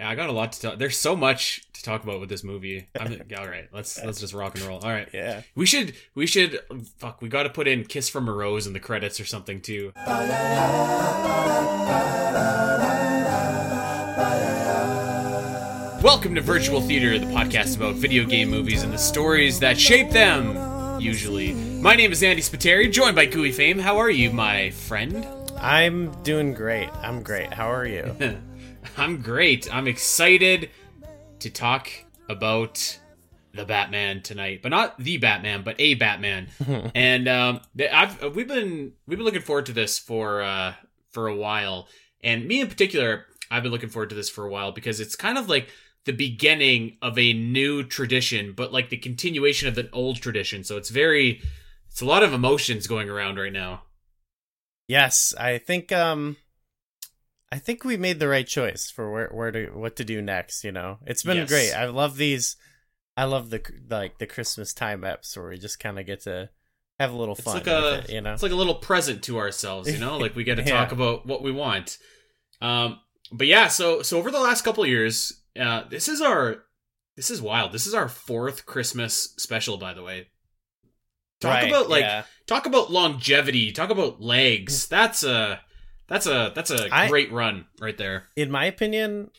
Yeah, I got a lot to talk. There's so much to talk about with this movie. All right, let's just rock and roll. All right, yeah. We should. Fuck, we got to put in "Kiss from a Rose" in the credits or something too. Welcome to Virtual Theater, the podcast about video game movies and the stories that shape them. Usually, my name is Andy Spiteri, joined by Gooey Fame. How are you, my friend? I'm doing great. I'm great. How are you? I'm great. I'm excited to talk about the Batman tonight, but not the Batman, but a Batman. And we've been looking forward to this for a while. And me in particular, I've been looking forward to this for a while because it's kind of like the beginning of a new tradition, but like the continuation of an old tradition. So it's a lot of emotions going around right now. Yes, I think we made the right choice for what to do next, you know. It's been great. I love these. I love the Christmas time apps where we just kind of get to have a little fun. It's like with it, you know? It's like a little present to ourselves, you know? Like we get to talk about what we want. But yeah, so over the last couple of years, this is wild. This is our fourth Christmas special, by the way. Talk about longevity, talk about legs. That's a great run right there. In my opinion,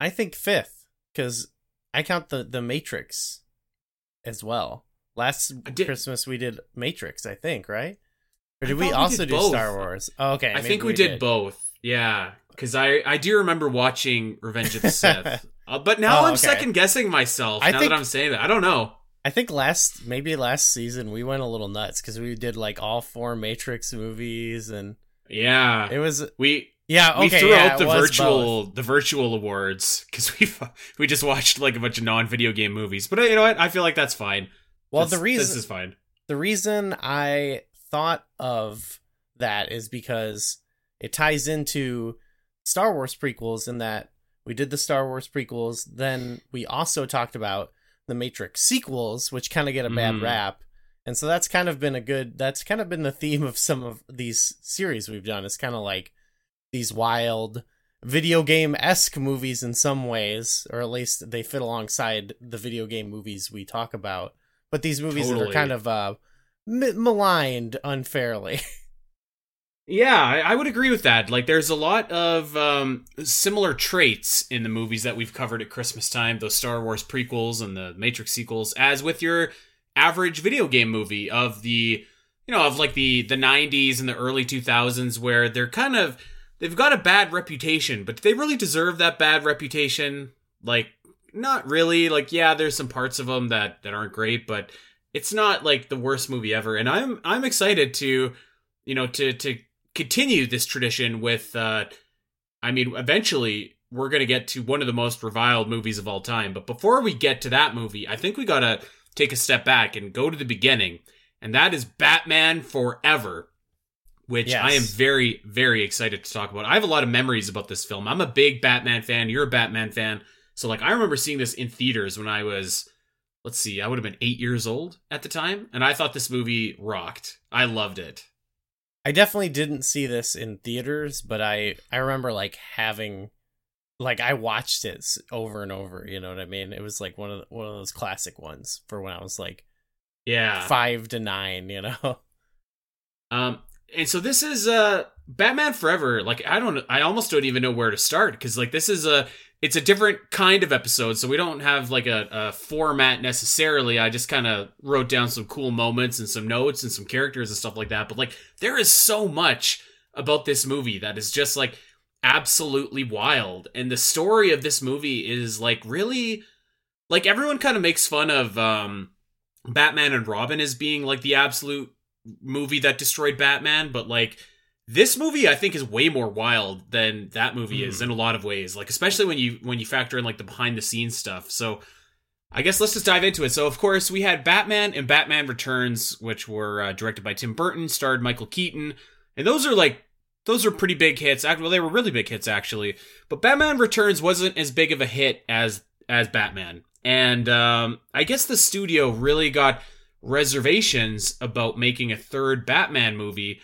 I think fifth, because I count the Matrix as well. Christmas we did Matrix, I think, right? Or did we also do Star Wars? Oh, okay. I think we did both. Yeah, because I do remember watching Revenge of the Sith. But now I'm second guessing myself that I'm saying that. I don't know. I think last season we went a little nuts because we did like all four Matrix movies and... Yeah, it was we threw out the virtual awards because we just watched like a bunch of non-video game movies. But you know what? I feel like that's fine. Well, this is fine. The reason I thought of that is because it ties into Star Wars prequels in that we did the Star Wars prequels. Then we also talked about the Matrix sequels, which kind of get a bad rap. And so that's kind of been the theme of some of these series we've done. It's kind of like these wild video game-esque movies in some ways, or at least they fit alongside the video game movies we talk about. But these movies that are kind of maligned unfairly. Yeah, I would agree with that. Like, there's a lot of similar traits in the movies that we've covered at Christmas time, those Star Wars prequels and the Matrix sequels, as with your average video game movie of the, you know, of like the 90s and the early 2000s, where they've got a bad reputation, but do they really deserve that bad reputation? Like, not really. Like, yeah, there's some parts of them that aren't great, but it's not like the worst movie ever. And I'm excited to, you know, to continue this tradition with, I mean, eventually we're going to get to one of the most reviled movies of all time. But before we get to that movie, I think we got to take a step back and go to the beginning, and that is Batman Forever, which I am very, very excited to talk about. I have a lot of memories about this film. I'm a big Batman fan. You're a Batman fan. So like, I remember seeing this in theaters when I was, I would have been 8 years old at the time, and I thought this movie rocked. I loved it. I definitely didn't see this in theaters, but I remember like having... Like, I watched it over and over, you know what I mean? It was, like, one of those classic ones for when I was, like, 5 to 9, you know? And so this is, Batman Forever. Like, I almost don't even know where to start, because, like, this is it's a different kind of episode, so we don't have, like, a format necessarily. I just kind of wrote down some cool moments and some notes and some characters and stuff like that. But, like, there is so much about this movie that is just, like, absolutely wild. And the story of this movie is like really, like, everyone kind of makes fun of Batman and Robin as being like the absolute movie that destroyed Batman, but like this movie I think is way more wild than that movie is in a lot of ways, like especially when you factor in like the behind the scenes stuff. So I guess let's just dive into it. So of course we had Batman and Batman Returns, which were directed by Tim Burton, starred Michael Keaton, and those are pretty big hits. Well, they were really big hits, actually. But Batman Returns wasn't as big of a hit as Batman. And I guess the studio really got reservations about making a third Batman movie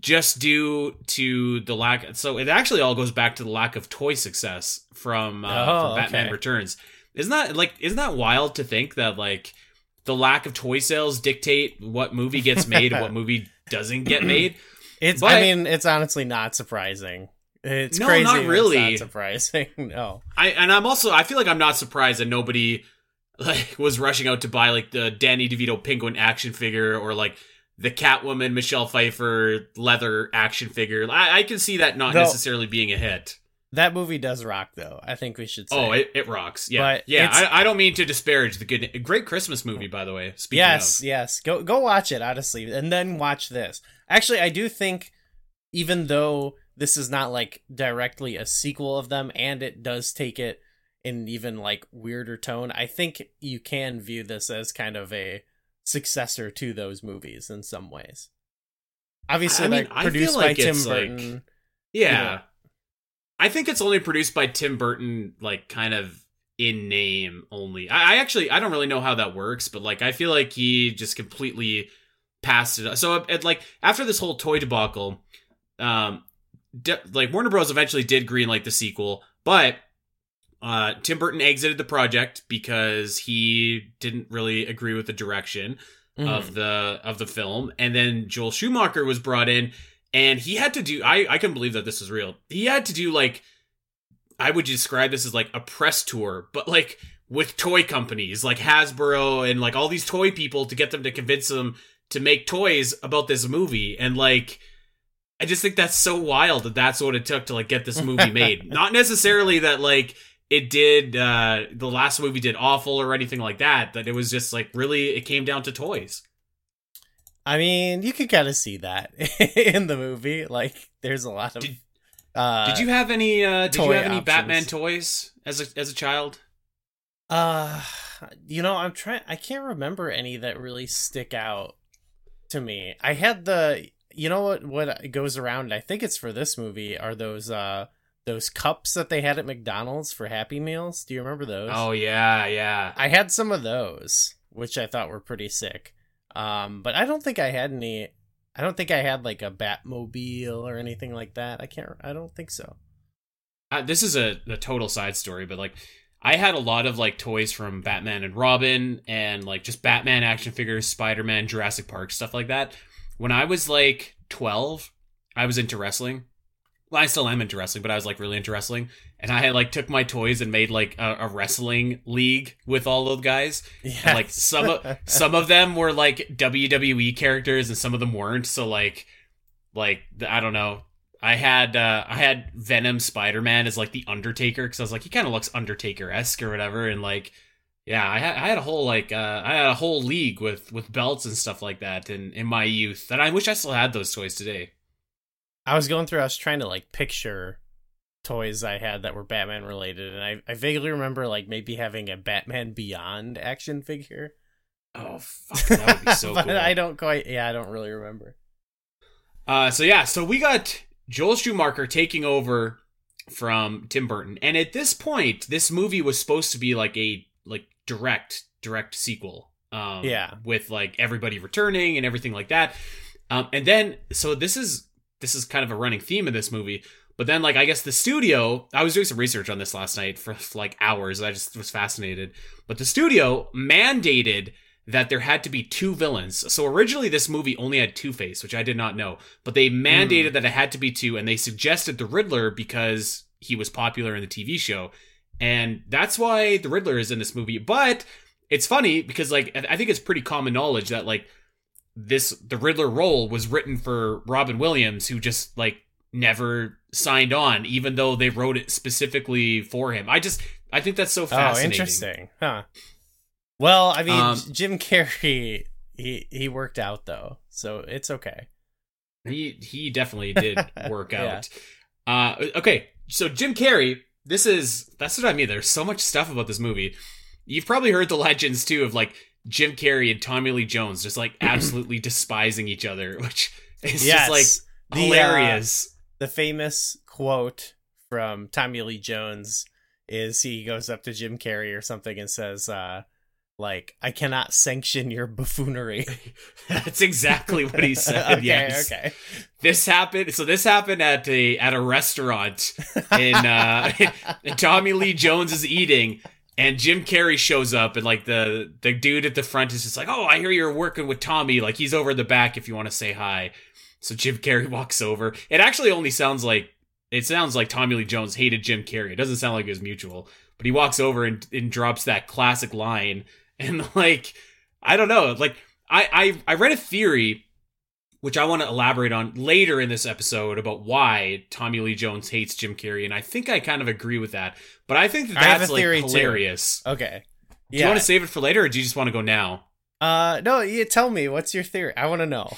just due to the lack. So it actually all goes back to the lack of toy success from Batman Returns. Isn't that wild to think that like the lack of toy sales dictate what movie gets made and what movie doesn't get made? It's honestly not surprising. It's crazy. Not really. It's not surprising. No. I feel like I'm not surprised that nobody like was rushing out to buy like the Danny DeVito penguin action figure or like the Catwoman Michelle Pfeiffer leather action figure. I can see that not necessarily being a hit. That movie does rock, though. I think we should say. Oh, it rocks. Yeah, but yeah. I don't mean to disparage the great Christmas movie, by the way. Yes. Go watch it, honestly, and then watch this. Actually, I do think, even though this is not like directly a sequel of them, and it does take it in even like weirder tone, I think you can view this as kind of a successor to those movies in some ways. Obviously, produced by Tim Burton. Like, yeah. You know, I think it's only produced by Tim Burton, like kind of in name only. I don't really know how that works, but like I feel like he just completely passed it. So like after this whole toy debacle, like Warner Bros. Eventually did greenlight the sequel, but Tim Burton exited the project because he didn't really agree with the direction of the film. And then Joel Schumacher was brought in. And he had to do, I can believe that this is real. He had to do like, I would describe this as like a press tour, but like with toy companies like Hasbro and like all these toy people to get them to convince them to make toys about this movie. And like, I just think that's so wild that that's what it took to like get this movie made. Not necessarily that like it did, the last movie did awful or anything like that, that it was just like really, it came down to toys. I mean, you could kind of see that in the movie. Like, there's a lot of. Did you have any options. Batman toys as a child? I can't remember any that really stick out to me. I had the. You know what goes around? I think it's for this movie. Are those cups that they had at McDonald's for Happy Meals? Do you remember those? Oh yeah. I had some of those, which I thought were pretty sick. But I don't think I had any. I don't think I had like a Batmobile or anything like that. I don't think so. This is a total side story, but like I had a lot of like toys from Batman and Robin and like just Batman action figures, Spider-Man, Jurassic Park, stuff like that. When I was like 12, I was into wrestling. Well, I still am into wrestling, but I was like really into wrestling. And I like took my toys and made like a wrestling league with all those guys. Yes. And, like some of them were like WWE characters and some of them weren't. So like I don't know. I had Venom Spider-Man as like the Undertaker because I was like he kind of looks Undertaker-esque or whatever. And like yeah, I had a whole league with belts and stuff like that in my youth. And I wish I still had those toys today. I was trying to like picture toys I had that were Batman related, and I vaguely remember like maybe having a Batman Beyond action figure. Oh fuck, that would be so but cool. I don't really remember. So we got Joel Schumacher taking over from Tim Burton, and at this point, this movie was supposed to be like a like direct sequel. With like everybody returning and everything like that. And then so this is kind of a running theme of this movie, but then like, I guess the studio, I was doing some research on this last night for like hours. I just was fascinated, but the studio mandated that there had to be two villains. So originally this movie only had Two-Face, which I did not know, but they mandated that it had to be two. And they suggested the Riddler because he was popular in the TV show. And that's why the Riddler is in this movie. But it's funny because like, I think it's pretty common knowledge that like, the Riddler role was written for Robin Williams, who just like never signed on, even though they wrote it specifically for him. I think that's so fascinating. Oh, interesting, huh? Well, I mean, Jim Carrey, he worked out though, so it's okay. He definitely did work out. Okay, so Jim Carrey, that's what I mean. There's so much stuff about this movie. You've probably heard the legends too of like Jim Carrey and Tommy Lee Jones just like absolutely despising each other, which is just like hilarious. The famous quote from Tommy Lee Jones is he goes up to Jim Carrey or something and says, like, I cannot sanction your buffoonery. That's exactly what he said. Okay, yes. Okay. This happened. So this happened at a restaurant in and Tommy Lee Jones is eating, and Jim Carrey shows up, and like the dude at the front is just like, "Oh, I hear you're working with Tommy. Like, he's over in the back if you want to say hi." So Jim Carrey walks over. It actually only sounds like Tommy Lee Jones hated Jim Carrey. It doesn't sound like it was mutual, but he walks over and drops that classic line. And, like, I don't know, like, I read a theory, which I want to elaborate on later in this episode, about why Tommy Lee Jones hates Jim Carrey. And I think I kind of agree with that. But I think that's, like, hilarious. Too. Okay. Yeah. Do you want to save it for later, or do you just want to go now? No, you tell me. What's your theory? I want to know.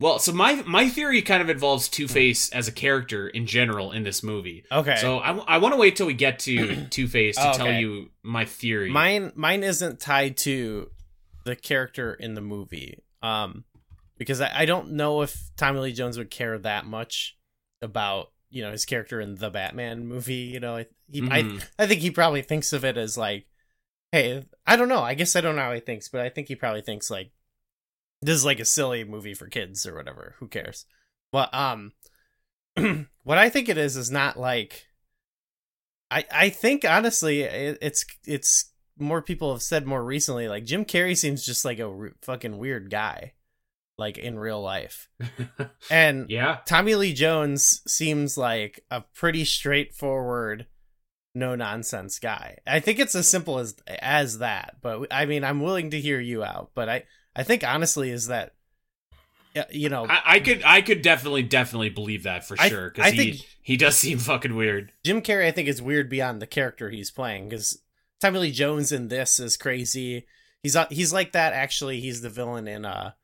Well, so my theory kind of involves Two-Face as a character in general in this movie. Okay. So I want to wait till we get to Two-Face to tell you my theory. Mine isn't tied to the character in the movie, because I don't know if Tommy Lee Jones would care that much about, you know, his character in the Batman movie. You know, I think he probably thinks of it as like, hey, I don't know. I guess I don't know how he thinks, but I think he probably thinks like, this is like a silly movie for kids or whatever. Who cares? But what I think it is not like. I think honestly, it's more people have said more recently. Like, Jim Carrey seems just like a fucking weird guy, like in real life. And yeah, Tommy Lee Jones seems like a pretty straightforward, no nonsense guy. I think it's as simple as that. But I mean, I'm willing to hear you out. But I think honestly is that, you know, I could definitely believe that for sure, because he does seem fucking weird. Jim Carrey, I think, is weird beyond the character he's playing, because Tommy Lee Jones in this is crazy. He's like that. Actually, he's the villain in the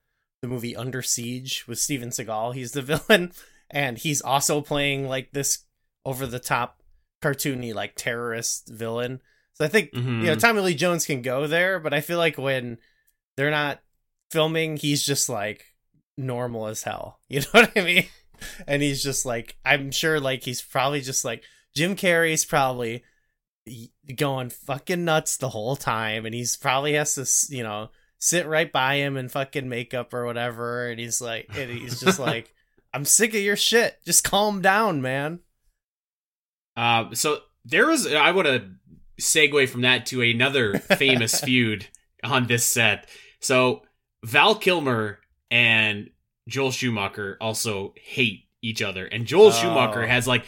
movie Under Siege with Steven Seagal. He's the villain, and he's also playing like this over the top, cartoony like terrorist villain. So I think you know, Tommy Lee Jones can go there, but I feel like when they're not filming, he's just like normal as hell, you know what I mean? And he's just like, I'm sure, like, he's probably just like, Jim Carrey's probably going fucking nuts the whole time, and he's probably has to, you know, sit right by him and fucking makeup or whatever, and he's just like I'm sick of your shit, just calm down, man. So there was, I want to segue from that to another famous feud on this set. So Val Kilmer and Joel Schumacher also hate each other. And Joel Schumacher has, like,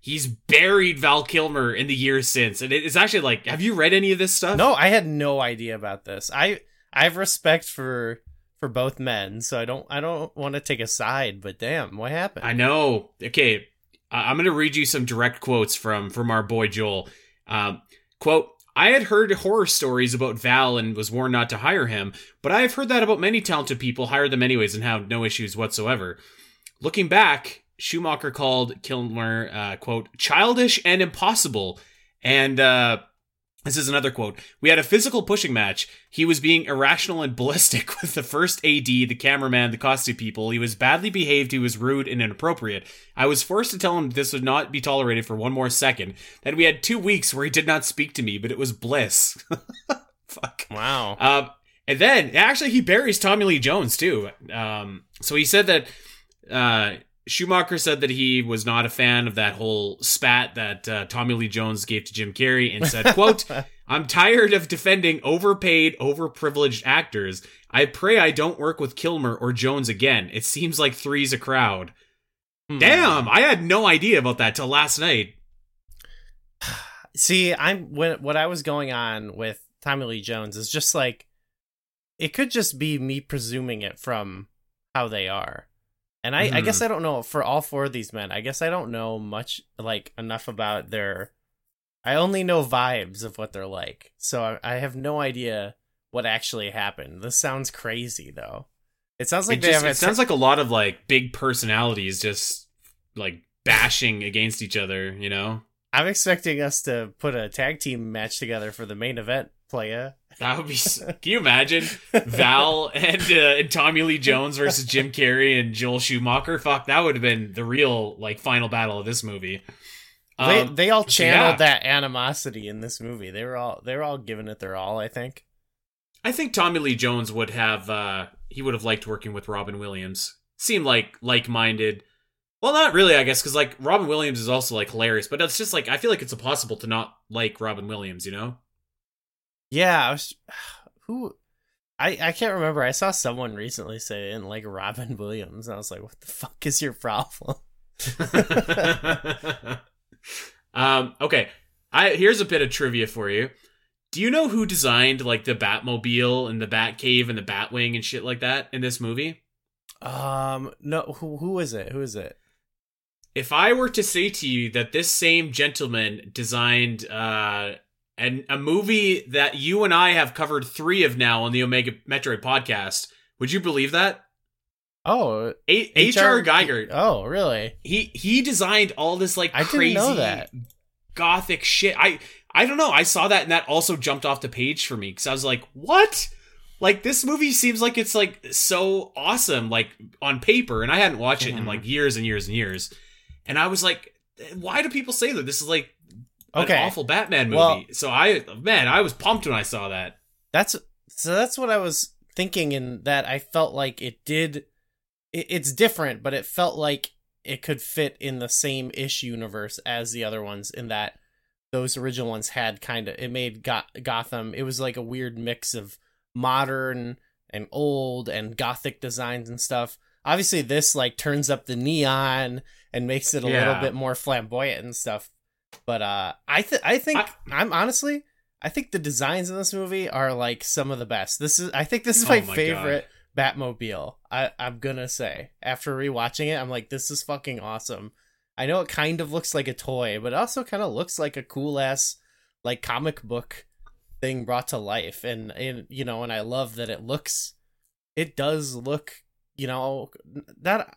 he's buried Val Kilmer in the years since. And it's actually, like, have you read any of this stuff? No, I had no idea about this. I have respect for both men, so I don't want to take a side, but damn, what happened? I know. Okay, I'm going to read you some direct quotes from our boy Joel. Quote, I had heard horror stories about Val and was warned not to hire him, but I've heard that about many talented people, hire them anyways and have no issues whatsoever. Looking back, Schumacher called Kilmer, quote, childish and impossible. And this is another quote. We had a physical pushing match. He was being irrational and ballistic with the first AD, the cameraman, the costume people. He was badly behaved. He was rude and inappropriate. I was forced to tell him this would not be tolerated for one more second. Then we had 2 weeks where he did not speak to me, but it was bliss. Fuck. Wow. And then, actually, he buries Tommy Lee Jones, too. So he said that... Schumacher said that he was not a fan of that whole spat that Tommy Lee Jones gave to Jim Carrey, and said, quote, I'm tired of defending overpaid, overprivileged actors. I pray I don't work with Kilmer or Jones again. It seems like three's a crowd. Damn, I had no idea about that till last night. See, what I was going on with Tommy Lee Jones is just like, it could just be me presuming it from how they are. And I guess I don't know, for all four of these men, I guess I don't know much, like, enough about their... I only know vibes of what they're like. So I have no idea what actually happened. This sounds crazy, though. It sounds like it sounds like a lot of, like, big personalities just, like, bashing against each other, you know? I'm expecting us to put a tag team match together for the main event, playa. That would be... Can you imagine Val and Tommy Lee Jones versus Jim Carrey and Joel Schumacher? Fuck, that would have been the real, like, final battle of this movie. They all channeled that animosity in this movie. They were all giving it their all, I think. I think Tommy Lee Jones would have he would have liked working with Robin Williams. Seemed like-minded. Well, not really, I guess, because like Robin Williams is also like hilarious, but it's just like I feel like it's impossible to not like Robin Williams, you know? Yeah, I can't remember. I saw someone recently say they didn't like Robin Williams, and I was like, "What the fuck is your problem?" Okay, here's a bit of trivia for you. Do you know who designed like the Batmobile and the Batcave and the Batwing and shit like that in this movie? No. Who is it? Who is it? If I were to say to you that this same gentleman designed a movie that you and I have covered 3 of now on the Omega Metroid podcast, would you believe that? Oh, H.R. Giger. Oh, really? He designed all this like crazy gothic shit. I don't know. I saw that and that also jumped off the page for me because I was like, what? Like this movie seems like it's like so awesome, like on paper, and I hadn't watched it in like years and years and years. And I was like, why do people say that this is like an awful Batman movie? Well, so I was pumped when I saw that. That's what I was thinking, in that I felt like it's different, but it felt like it could fit in the same ish universe as the other ones, in that those original ones had kind of, it made Gotham. It was like a weird mix of modern and old and gothic designs and stuff. Obviously this like turns up the neon and makes it a little bit more flamboyant and stuff, but I think the designs in this movie are like some of the best. This is my favorite Batmobile. I'm gonna say, after rewatching it, I'm like, this is fucking awesome. I know it kind of looks like a toy, but it also kind of looks like a cool ass like comic book thing brought to life, and you know, and I love that it does look, you know, that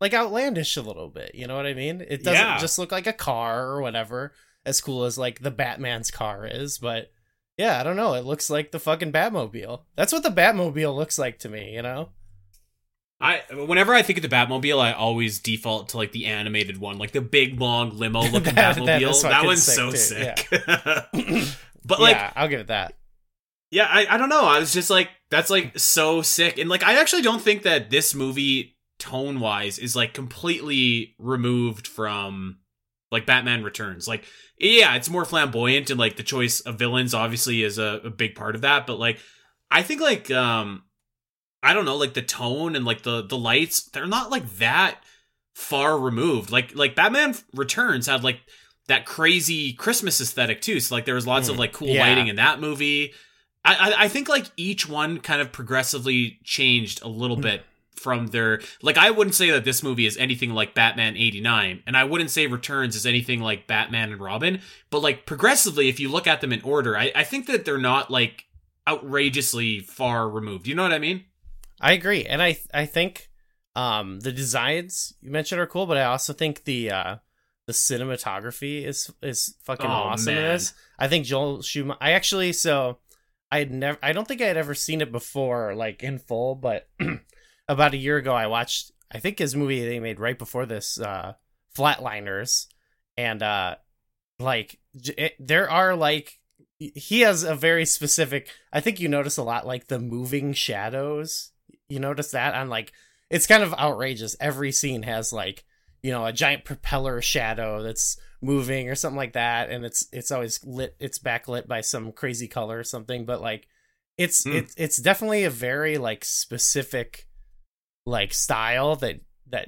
like outlandish a little bit, you know what I mean? It doesn't just look like a car or whatever, as cool as like the Batman's car is, but yeah, I don't know, it looks like the fucking Batmobile. That's what the Batmobile looks like to me, you know? Whenever I think of the Batmobile, I always default to like the animated one, like the big long limo looking Batmobile. That one's sick, so sick. Yeah. But like, yeah, I'll give it that. Yeah, I don't know. I was just like, that's like so sick. And like, I actually don't think that this movie tone wise is like completely removed from like Batman Returns. Like, yeah, it's more flamboyant, and like the choice of villains obviously is a big part of that. But like, I think like, I don't know, like the tone and like the lights, they're not like that far removed. Like Batman Returns had like that crazy Christmas aesthetic too. So like there was lots of like cool lighting in that movie. I think like each one kind of progressively changed a little bit from their, like, I wouldn't say that this movie is anything like Batman 89, and I wouldn't say Returns is anything like Batman and Robin, but like progressively, if you look at them in order, I think that they're not like outrageously far removed. You know what I mean? I agree. And I think, the designs you mentioned are cool, but I also think the cinematography is fucking awesome. Man. It is. I think Joel Schumacher. I don't think I had ever seen it before, like in full. But about a year ago, I watched, I think, his movie they made right before this, Flatliners, and there are like, he has a very specific. I think you notice a lot like the moving shadows. You notice that on like, it's kind of outrageous. Every scene has like, you know, a giant propeller shadow that's moving or something like that, and it's always lit, it's backlit by some crazy color or something, but like it's definitely a very like specific like style that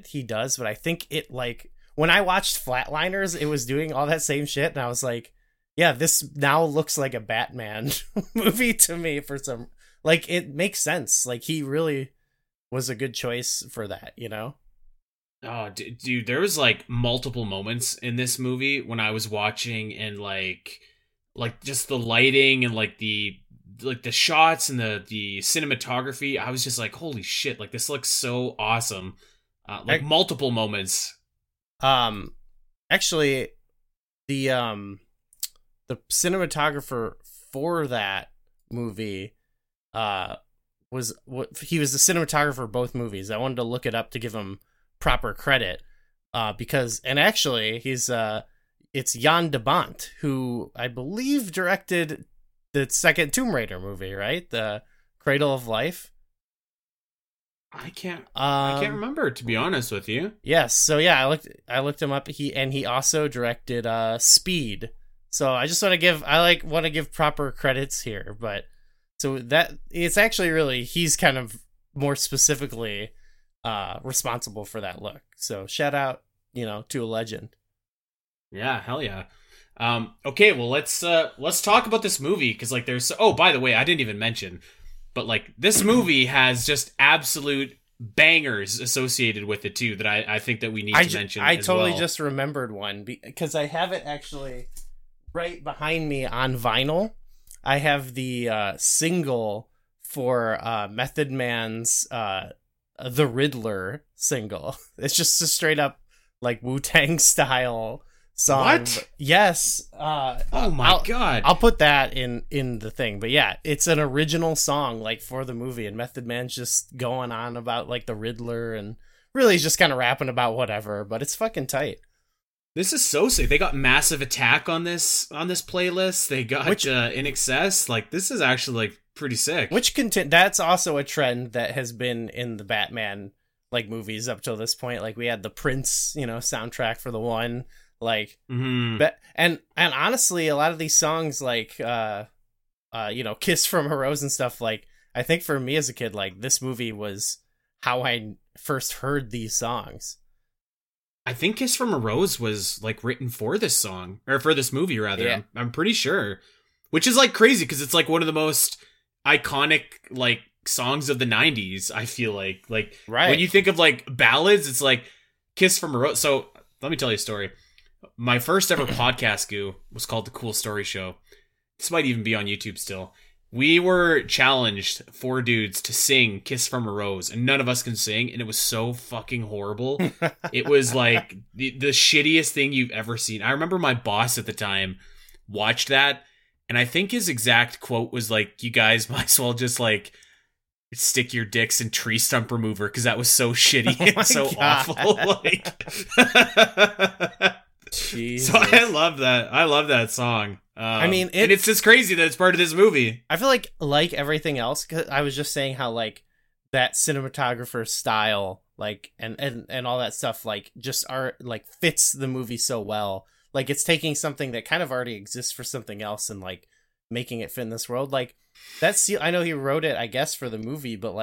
he does. But I think it, like when I watched Flatliners, it was doing all that same shit, and I was like, yeah, this now looks like a Batman movie to me, for some, like, it makes sense. Like, he really was a good choice for that, you know? Oh, dude, there was like multiple moments in this movie when I was watching, and like just the lighting and like the shots and the cinematography. I was just like, holy shit! Like, this looks so awesome. Multiple moments. Actually, the cinematographer for that movie, was the cinematographer of both movies. I wanted to look it up to give him proper credit, because, and actually he's it's Jan de Bont, who I believe directed the second Tomb Raider movie, right? The Cradle of Life. I can't remember, to be honest with you. Yes, so yeah, I looked him up. He also directed Speed. So I just want to give proper credits here, but so that it's actually really he's kind of more specifically responsible for that look. So shout out, to a legend. Yeah, hell yeah. Okay, well let's talk about this movie because by the way, I didn't even mention. But, this movie has just absolute bangers associated with it, too, that I think that we need to mention as well. I totally just remembered one, because I have it actually right behind me on vinyl. I have the single for Method Man's The Riddler single. It's just a straight-up, Wu-Tang style song. What? Yes. God. I'll put that in the thing. But yeah, it's an original song for the movie, and Method Man's just going on about the Riddler and really just kind of rapping about whatever, but it's fucking tight. This is so sick. They got Massive Attack on this playlist. They got In Excess. This is actually pretty sick. That's also a trend that has been in the Batman movies up till this point. We had the Prince, soundtrack for the one. Mm-hmm. and honestly, a lot of these songs, Kiss from a Rose and stuff, I think for me as a kid, this movie was how I first heard these songs. I think Kiss from a Rose was, written for this song, or for this movie, rather. Yeah. I'm pretty sure. Which is, crazy, because it's, one of the most iconic, songs of the 90s, I feel like. Right. When you think of, ballads, it's, Kiss from a Rose. So, let me tell you a story. My first ever podcast, Goo, was called The Cool Story Show. This might even be on YouTube still. We were challenged, 4 dudes, to sing Kiss from a Rose, and none of us can sing, and it was so fucking horrible. It was the shittiest thing you've ever seen. I remember my boss at the time watched that, and I think his exact quote was you guys might as well just stick your dicks in tree stump remover, because that was so shitty and so God. Awful. Jesus. So I love that. I love that song. And it's just crazy that it's part of this movie. I feel like everything else, 'cause I was just saying how that cinematographer style, and all that stuff, just are fits the movie so well. It's taking something that kind of already exists for something else and making it fit in this world. That's I know he wrote it, I guess, for the movie, but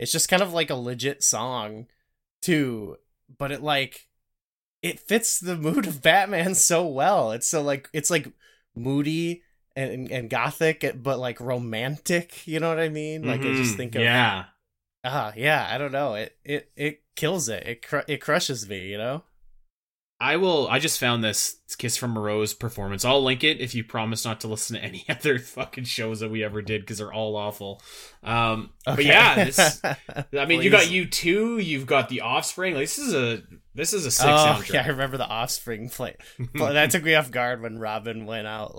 it's just kind of a legit song, too. But it it fits the mood of Batman so well. It's so it's moody and gothic, but romantic. You know what I mean? Mm-hmm. I just think of yeah. I don't know. It kills it. It crushes me. I just found this Kiss from a Rose performance. I'll link it if you promise not to listen to any other fucking shows that we ever did, because they're all awful. Okay. But yeah, you got U2, you've got The Offspring. This is a sick soundtrack. Yeah, I remember The Offspring play. That took me off guard when Robin went out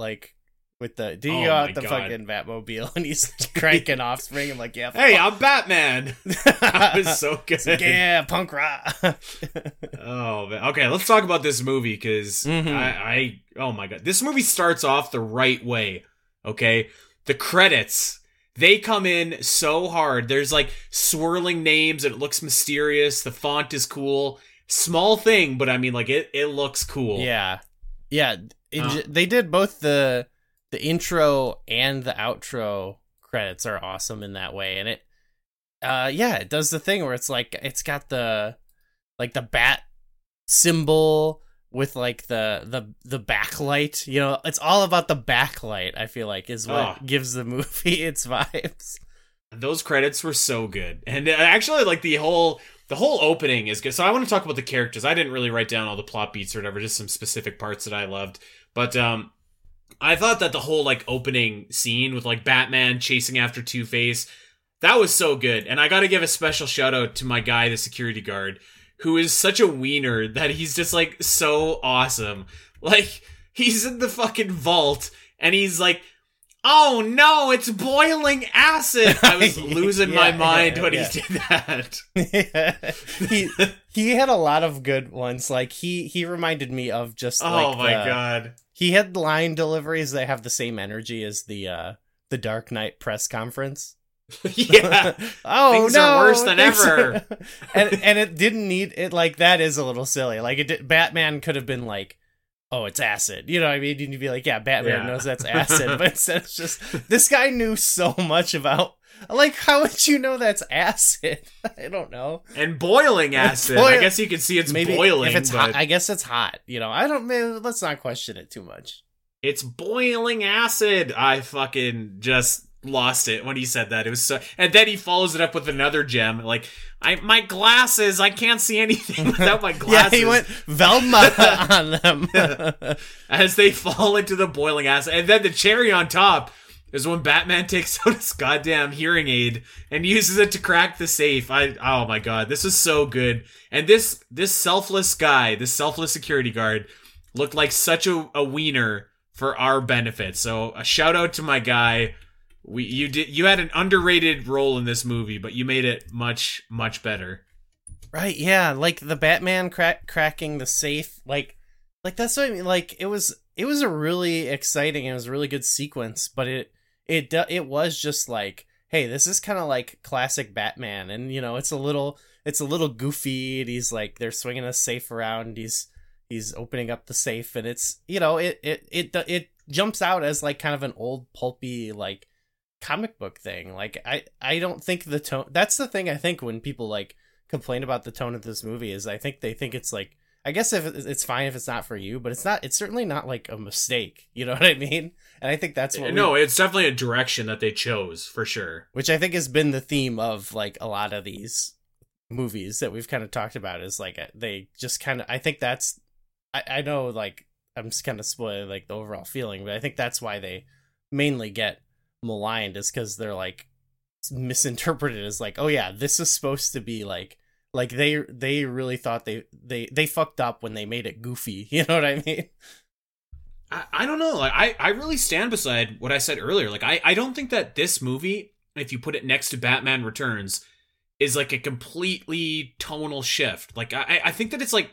with the fucking Batmobile, and he's cranking Offspring. I'm yeah, hey, I'm Batman. That was so good. Yeah, punk rock. Oh man. Okay, let's talk about this movie, because I oh my god, this movie starts off the right way. Okay, the credits, they come in so hard. There's swirling names and it looks mysterious. The font is cool, small thing, but I mean it looks cool. Yeah. They did both the intro and the outro credits are awesome in that way, and it does the thing where it's it's got the bat symbol with the backlight. It's all about the backlight. I feel is what gives the movie its vibes. Those credits were so good, and actually the whole opening is good. So I want to talk about the characters. I didn't really write down all the plot beats or whatever, just some specific parts that I loved, but I thought that the whole opening scene with Batman chasing after Two-Face, that was so good. And I got to give a special shout out to my guy, the security guard, who is such a wiener that he's just so awesome. He's in the fucking vault and he's oh no, it's boiling acid. I was losing my mind when he did that. He had a lot of good ones. Like he reminded me of just God. He had line deliveries that have the same energy as the Dark Knight press conference. Yeah. Things are worse than ever. and it didn't need it. Like, that is a little silly. Like, Batman could have been like, oh, it's acid. You know what I mean? You'd be like, yeah, Batman knows that's acid. But instead it's just, this guy knew so much about, like, how would you know that's acid? I don't know. And boiling acid. I guess you can see it's maybe boiling. If it's hot, I guess it's hot. You know, I don't, maybe, let's not question it too much. It's boiling acid. I fucking just lost it when he said that. It was so, and then he follows it up with another gem. Like, my glasses, I can't see anything without my glasses. Yeah, he went Velma on them. As they fall into the boiling acid. And then the cherry on top is when Batman takes out his goddamn hearing aid and uses it to crack the safe. Oh my God, this is so good. And this selfless guy, this selfless security guard, looked like such a wiener for our benefit. So a shout out to my guy. You had an underrated role in this movie, but you made it much, much better. Right, yeah, like the Batman cracking the safe, like that's what I mean. Like it was a really exciting, it was a really good sequence, but it was just like, hey, this is kind of like classic Batman, and you know, it's a little goofy. And he's like, they're swinging a safe around, he's opening up the safe, and it's, you know, it jumps out as like kind of an old pulpy like comic book thing. Like I don't think the tone, that's the thing. I think when people like complain about the tone of this movie is I think they think it's like, I guess if it's fine if it's not for you, but it's not, it's certainly not like a mistake, you know what I mean? And I think that's what it's definitely a direction that they chose for sure, which I think has been the theme of like a lot of these movies that we've kind of talked about, is like they just kind of, I think that's, I know like I'm just kind of spoiling like the overall feeling, but I think that's why they mainly get maligned, is because they're like misinterpreted as like, oh yeah, this is supposed to be like they really thought they fucked up when they made it goofy, you know what I mean? I don't know, like I really stand beside what I said earlier. Like I don't think that this movie, if you put it next to Batman Returns, is like a completely tonal shift. Like I think that it's like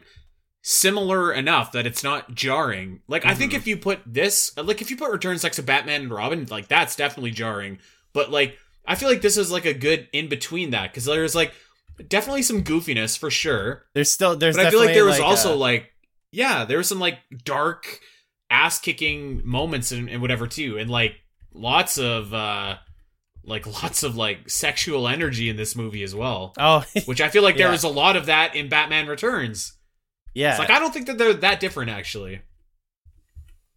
similar enough that it's not jarring. Like, I think if you put this, like, if you put Returns next to Batman and Robin, like, that's definitely jarring. But, like, I feel like this is, like, a good in-between that, because there's, like, definitely some goofiness, for sure. But I feel like there was there was some, like, dark, ass-kicking moments and whatever, too. And, like, lots of sexual energy in this movie as well. Oh. Which I feel like there was a lot of that in Batman Returns. Yeah, it's like I don't think that they're that different, actually.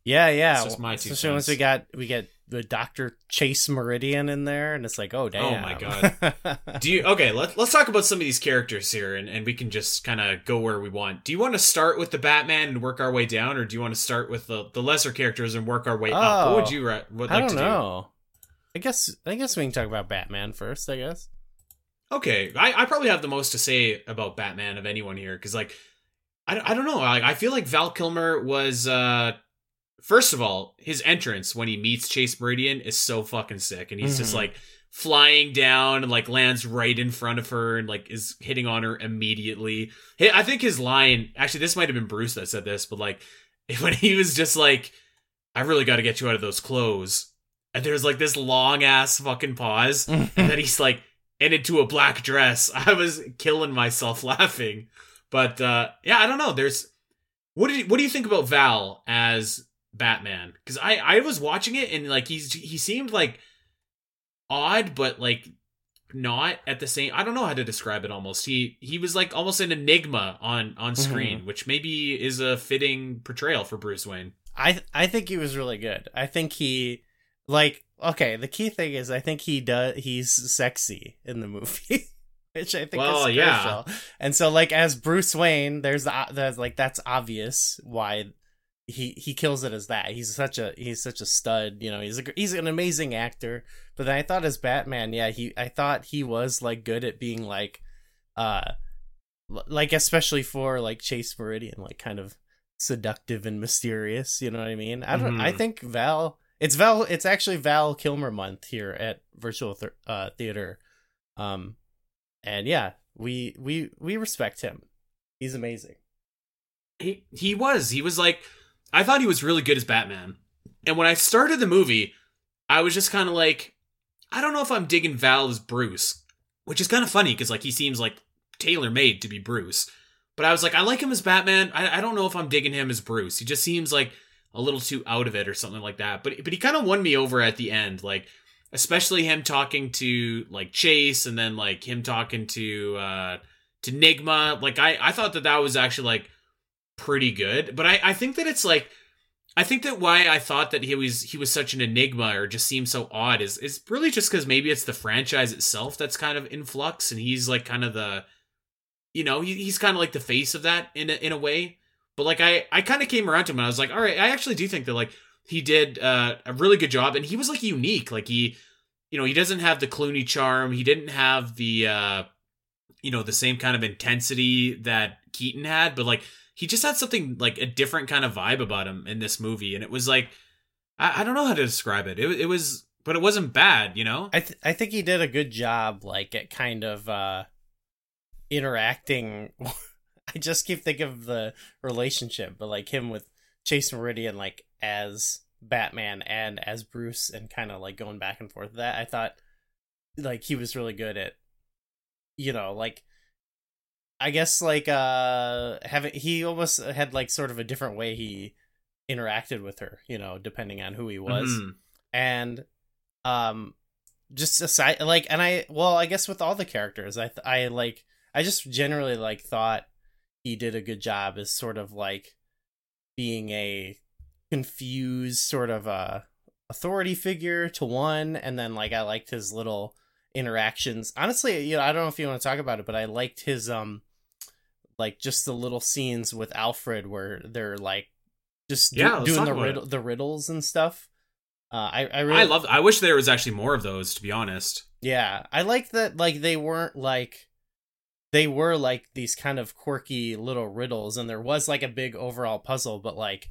Yeah. It's just my two cents. Once we get the Dr. Chase Meridian in there, and it's like, oh damn, oh my God. Let's talk about some of these characters here, and we can just kind of go where we want. Do you want to start with the Batman and work our way down, or do you want to start with the lesser characters and work our way up? What would you like to do? I guess we can talk about Batman first. I guess. Okay, I probably have the most to say about Batman of anyone here, because like. I don't know. I feel like Val Kilmer was, first of all, his entrance when he meets Chase Meridian is so fucking sick. And he's just like flying down and like lands right in front of her and like is hitting on her immediately. I think his line, actually, this might have been Bruce that said this, but like when he was just like, I really got to get you out of those clothes. And there's like this long ass fucking pause. And then he's like, and into a black dress. I was killing myself laughing. But, I don't know. What do you think about Val as Batman? Because I was watching it and, like, he seemed, like, odd, but, like, not at the same... I don't know how to describe it almost. He was, like, almost an enigma on screen, which maybe is a fitting portrayal for Bruce Wayne. I think he was really good. I think he, like... Okay, the key thing is I think he's sexy in the movie. Which I think is crucial. Yeah. And so, like, as Bruce Wayne, that's obvious why he kills it as that. He's such a stud, you know. He's an amazing actor. But then I thought as Batman, I thought he was like good at being like especially for like Chase Meridian, like kind of seductive and mysterious. You know what I mean? I don't. I think Val It's actually Val Kilmer month here at Virtual Theater. And yeah, we respect him. He's amazing. He was like, I thought he was really good as Batman. And when I started the movie, I was just kind of like, I don't know if I'm digging Val as Bruce, which is kind of funny because like he seems like tailor-made to be Bruce. But I was like, I like him as Batman. I don't know if I'm digging him as Bruce. He just seems like a little too out of it or something like that. But he kind of won me over at the end, like especially him talking to like Chase and then like him talking to Nygma. Like I thought that was actually like pretty good. But I think that it's like, I think that why I thought that he was such an enigma or just seemed so odd is really just because maybe it's the franchise itself that's kind of in flux, and he's like kind of the, you know, he's kind of like the face of that in a way. But like I kind of came around to him and I was like, all right, I actually do think that like he did a really good job, and he was like unique. Like he, you know, he doesn't have the Clooney charm. He didn't have the, you know, the same kind of intensity that Keaton had, but like, he just had something like a different kind of vibe about him in this movie. And it was like, I don't know how to describe it. It was, but it wasn't bad, you know? I think he did a good job, like at kind of interacting. I just keep thinking of the relationship, but like him with Chase Meridian, like as Batman and as Bruce, and kind of like going back and forth with that. I thought like he was really good at, you know, like, I guess like he almost had like sort of a different way he interacted with her, you know, depending on who he was. Mm-hmm. And just aside, like, and I guess with all the characters, I just generally like thought he did a good job as sort of like being a confused sort of a authority figure to one, and then like I liked his little interactions. Honestly, you know, I don't know if you want to talk about it, but I liked his like just the little scenes with Alfred where they're like just doing the riddles and stuff. I wish there was actually more of those, to be honest. Yeah, I like that. Like they were like these kind of quirky little riddles, and there was like a big overall puzzle, but like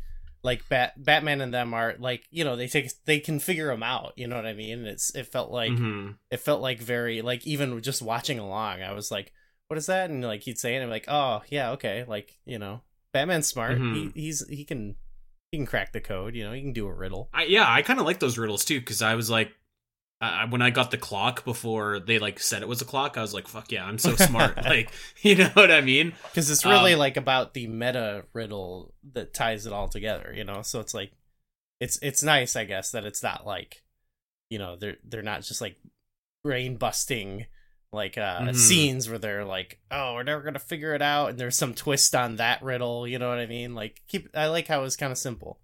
Batman and them are like, you know, they can figure them out. You know what I mean? It felt like very like, even just watching along, I was like, what is that? And like, he'd say it and I'm like, oh yeah, okay. Like, you know, Batman's smart. Mm-hmm. He can crack the code, you know, he can do a riddle. I kind of like those riddles too. Cause I was like, when I got the clock before they like said it was a clock, I was like, fuck yeah, I'm so smart. Like, you know what I mean? Because it's really like about the meta riddle that ties it all together, you know? So it's like, it's nice, I guess, that it's not like, you know, they're not just like brain busting, like scenes where they're like, oh, we're never going to figure it out. And there's some twist on that riddle. You know what I mean? Like I like how it was kind of simple.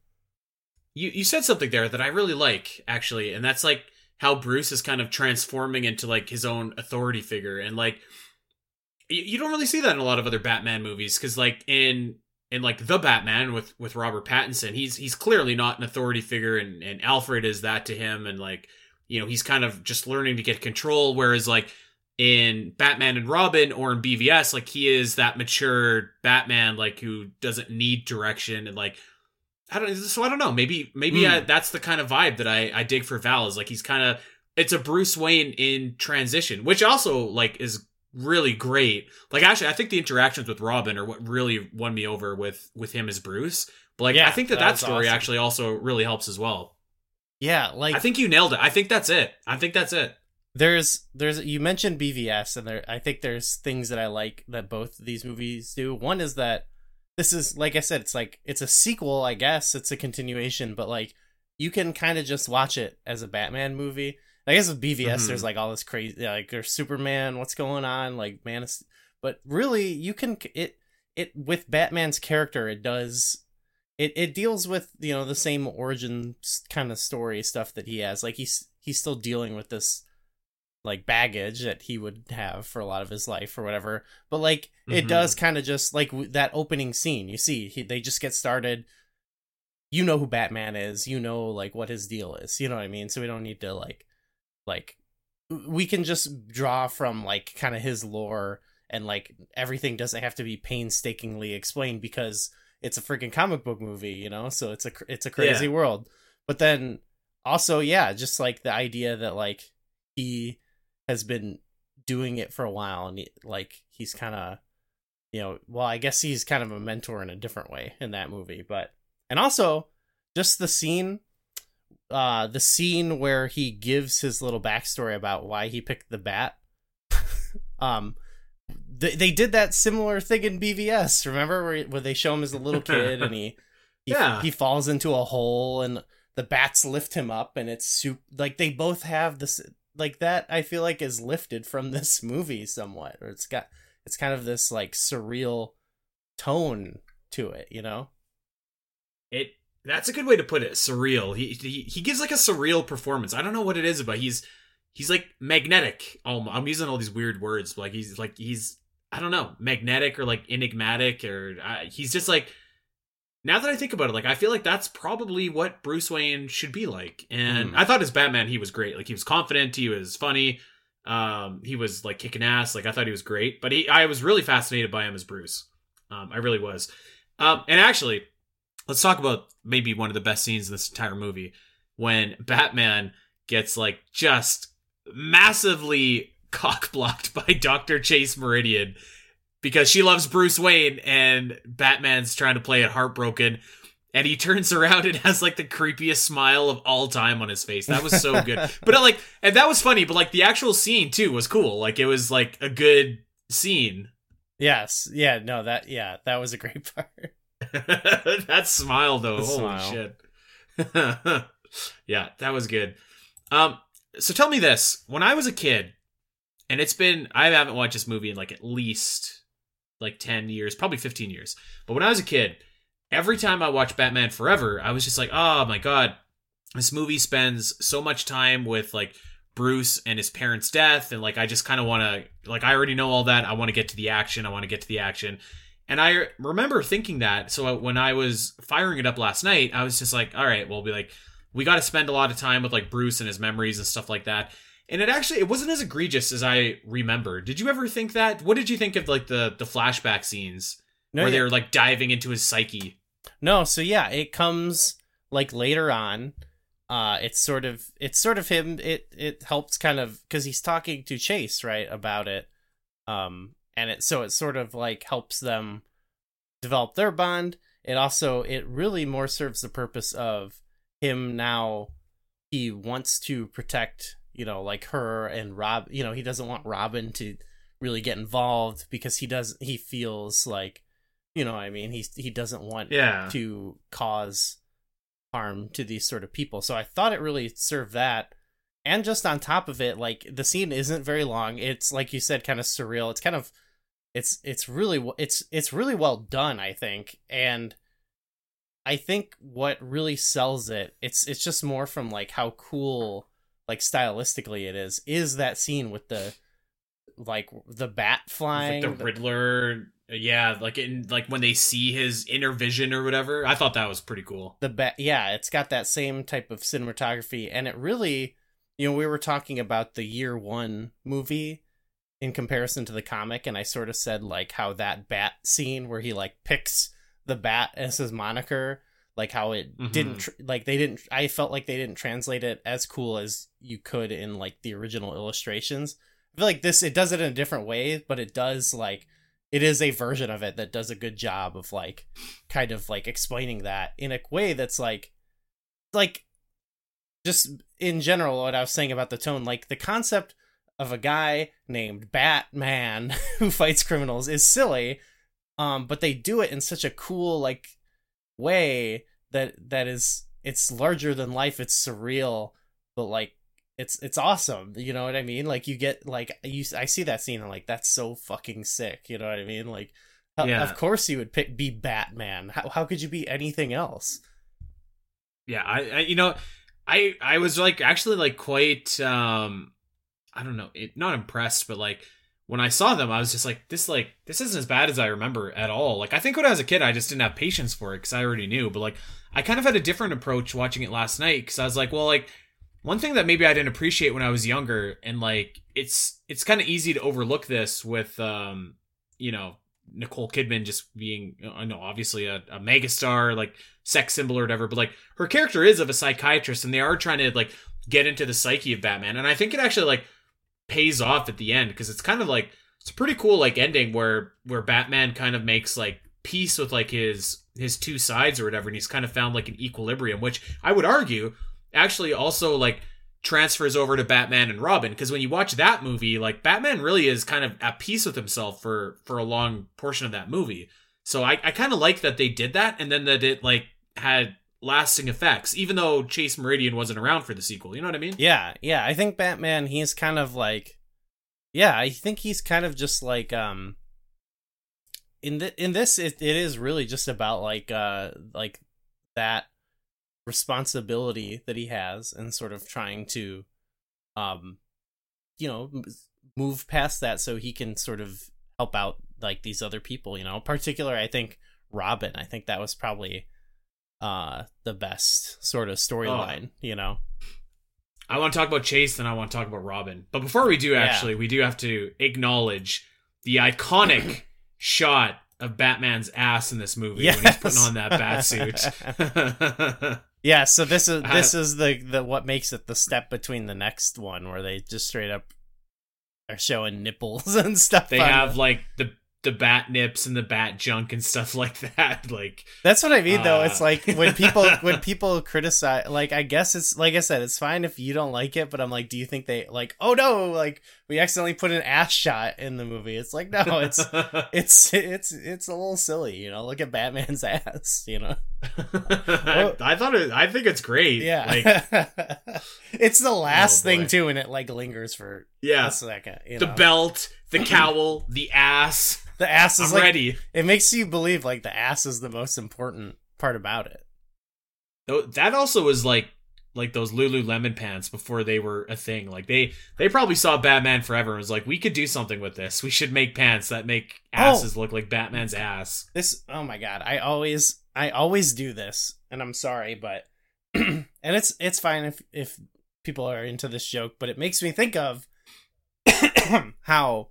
You said something there that I really like actually. And that's like, how Bruce is kind of transforming into like his own authority figure. And like, you don't really see that in a lot of other Batman movies. Cause like in like The Batman with Robert Pattinson, he's clearly not an authority figure. And Alfred is that to him. And like, you know, he's kind of just learning to get control. Whereas like in Batman and Robin or in BVS, like he is that mature Batman, like who doesn't need direction. And like, I don't know. Maybe that's the kind of vibe that I dig for Val, is like he's kind of, it's a Bruce Wayne in transition, which also like is really great. Like actually, I think the interactions with Robin are what really won me over with him as Bruce. But like, yeah, I think that story awesome. Actually also really helps as well. Yeah, like I think you nailed it. I think that's it. There's you mentioned BVS, and I think there's things that I like that both of these movies do. One is that, this is, like I said, it's like, it's a sequel, I guess. It's a continuation, but like, you can kind of just watch it as a Batman movie. I guess with BVS, there's like all this crazy, like there's Superman, what's going on? Like, man, but really you can, it with Batman's character, it deals with, you know, the same origin kind of story stuff that he has. Like he's still dealing with this like baggage that he would have for a lot of his life or whatever, but like it does kind of just like that opening scene, you see they just get started, you know who Batman is, you know, like what his deal is, you know what I mean? So we don't need to like we can just draw from like kind of his lore, and like everything doesn't have to be painstakingly explained because it's a freaking comic book movie, you know? So it's a crazy world. But then Also, yeah, just like the idea that like he has been doing it for a while, and he's kind of, you know, well, I guess he's kind of a mentor in a different way in that movie, but, and also just the scene where he gives his little backstory about why he picked the bat. They did that similar thing in BVS, remember, where they show him as a little kid and he falls into a hole and the bats lift him up, and it's like they both have this, like, that I feel like is lifted from this movie somewhat, or it's kind of this like surreal tone to it, you know. That's a good way to put it. Surreal. He gives like a surreal performance. I don't know what it is, but he's like magnetic. I'm using all these weird words. Like he's I don't know, magnetic or like enigmatic, or he's just like, now that I think about it, like I feel like that's probably what Bruce Wayne should be like. And I thought as Batman, he was great. Like he was confident. He was funny. He was like kicking ass. Like I thought he was great, but I was really fascinated by him as Bruce. I really was. And actually, let's talk about maybe one of the best scenes in this entire movie, when Batman gets like just massively cock-blocked by Dr. Chase Meridian because she loves Bruce Wayne and Batman's trying to play it heartbroken, and he turns around and has like the creepiest smile of all time on his face. That was so good. But and that was funny, but like the actual scene too was cool. Like it was like a good scene. Yes. Yeah. No, that was a great part. That smile though, holy shit. Yeah, that was good. So tell me this, when I was a kid, and I haven't watched this movie in like at least like 10 years, probably 15 years, but when I was a kid, every time I watched Batman Forever, I was just like, oh my god, this movie spends so much time with like Bruce and his parents' death, and like I just kind of want to, like, I already know all that, I want to get to the action. And I remember thinking that. So when I was firing it up last night, I was just like, all right, well, we got to spend a lot of time with like Bruce and his memories and stuff like that. And it wasn't as egregious as I remember. Did you ever think that? What did you think of like the flashback scenes where they were like diving into his psyche? No. So yeah, it comes like later on. It's sort of him. It helps kind of, cause he's talking to Chase, right, about it. And so it sort of like helps them develop their bond. It really more serves the purpose of him now. He wants to protect, you know, like her and Rob, you know, he doesn't want Robin to really get involved because he feels like, you know, I mean, he doesn't want to cause harm to these sort of people. So I thought it really served that. And just on top of it, like the scene isn't very long. It's like you said, kind of surreal. It's kind of, it's really well done, I think. And I think what really sells it, it's just more from like how cool, like stylistically it is that scene with the bat flying, like the Riddler. Yeah. Like when they see his inner vision or whatever, I thought that was pretty cool. Yeah. It's got that same type of cinematography, and it really, you know, we were talking about the year one movie in comparison to the comic, and I sort of said like how that bat scene where he like picks the bat as his moniker, like how it I felt like they didn't translate it as cool as you could in like the original illustrations. I feel like this, it does it in a different way, but it does, like, it is a version of it that does a good job of like kind of like explaining that in a way that's like just in general, what I was saying about the tone, like the concept of a guy named Batman who fights criminals is silly, but they do it in such a cool like way that is, it's larger than life, it's surreal, but like it's awesome. You know what I mean? Like you get like I see that scene and like that's so fucking sick. You know what I mean? Like, yeah. Of course you would be Batman. How could you be anything else? Yeah, I was like actually like quite I don't know, not impressed, but like when I saw them, I was just like this isn't as bad as I remember at all. Like I think when I was a kid, I just didn't have patience for it because I already knew. But like I kind of had a different approach watching it last night because I was like, well, like one thing that maybe I didn't appreciate when I was younger, and like it's kind of easy to overlook this with you know Nicole Kidman just being, I know, obviously a megastar, like sex symbol or whatever, but like her character is of a psychiatrist, and they are trying to like get into the psyche of Batman, and I think it actually like pays off at the end, because it's kind of like, it's a pretty cool like ending where Batman kind of makes like peace with like his two sides or whatever, and he's kind of found like an equilibrium, which I would argue actually also like transfers over to Batman and Robin, because when you watch that movie, like Batman really is kind of at peace with himself for a long portion of that movie. So I kind of like that they did that, and then that it like had lasting effects, even though Chase Meridian wasn't around for the sequel. You know what I mean? Yeah. I think Batman, he's kind of like, yeah, I think he's kind of just like, in this, it is really just about like that responsibility that he has, and sort of trying to, you know, move past that so he can sort of help out like these other people, you know, in particular, I think Robin, I think that was probably the best sort of storyline, you know. I want to talk about Chase, and I want to talk about Robin. But before we do, actually, we do have to acknowledge the iconic shot of Batman's ass in this movie when he's putting on that bat suit. Yeah, so this is the what makes it the step between the next one, where they just straight up are showing nipples and stuff. They have like the bat nips and the bat junk and stuff like that. Like, that's what I mean, though. It's like when people criticize, like, I guess it's like I said, it's fine if you don't like it, but I'm like, do you think they like, oh no, like we accidentally put an ass shot in the movie? It's like, no, it's it's a little silly, you know. Look at Batman's ass, you know. I think it's great. Yeah, like, it's the last thing too, and it like lingers for a second. You know? The belt, the cowl, the ass. The ass is like, ready. It makes you believe like the ass is the most important part about it. Though that also was like those Lululemon pants before they were a thing. Like they probably saw Batman Forever and was like, we could do something with this. We should make pants that make asses look like Batman's ass. This, oh my god, I always do this, and I'm sorry, but and it's fine if people are into this joke, but it makes me think of how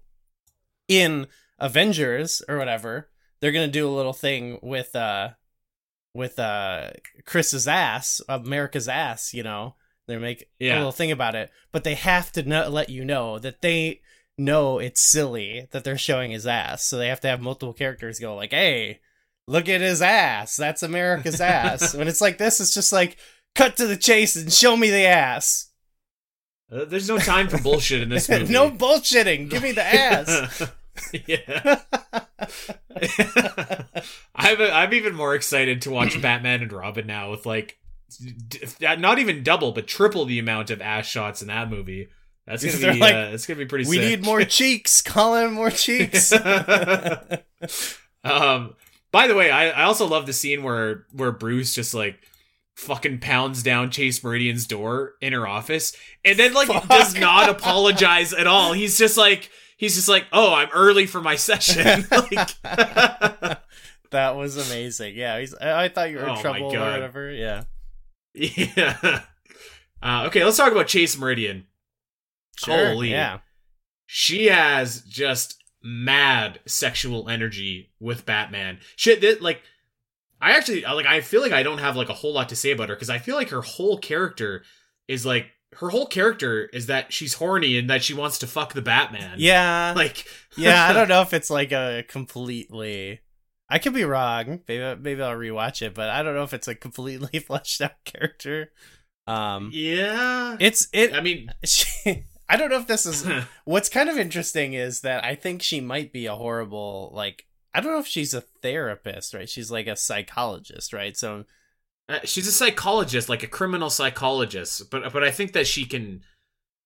in Avengers or whatever, they're gonna do a little thing with Chris's ass, America's ass, you know. They make a little thing about it, but they have to let you know that they know it's silly that they're showing his ass, so they have to have multiple characters go like, hey, look at his ass, that's America's ass. When it's like this, it's just like, cut to the chase and show me the ass. There's no time for bullshit in this movie. No bullshitting. Give me the ass. Yeah. I'm even more excited to watch Batman and Robin now with like not even double, but triple the amount of ass shots in that movie. That's going to be like, it's going to be pretty sick. We need more cheeks. Colin, more cheeks. By the way, I also love the scene where Bruce just like fucking pounds down Chase Meridian's door in her office, and then like does not apologize at all. He's just like oh, I'm early for my session. Like, that was amazing. Yeah, I thought you were in trouble or whatever. Yeah Okay, let's talk about Chase Meridian. Sure, holy, yeah, she has just mad sexual energy with Batman. Shit, that like, I actually, like, I feel like I don't have, like, a whole lot to say about her, because I feel like her whole character is that she's horny and that she wants to fuck the Batman. Yeah. Like... yeah, I don't know if it's, like, a completely... I could be wrong. Maybe I'll rewatch it, but I don't know if it's a completely fleshed out character. Yeah. I don't know if this is... What's kind of interesting is that I think she might be a horrible, like... I don't know if she's a therapist, right? She's like a psychologist, right? So she's a psychologist, like a criminal psychologist. But I think that she can,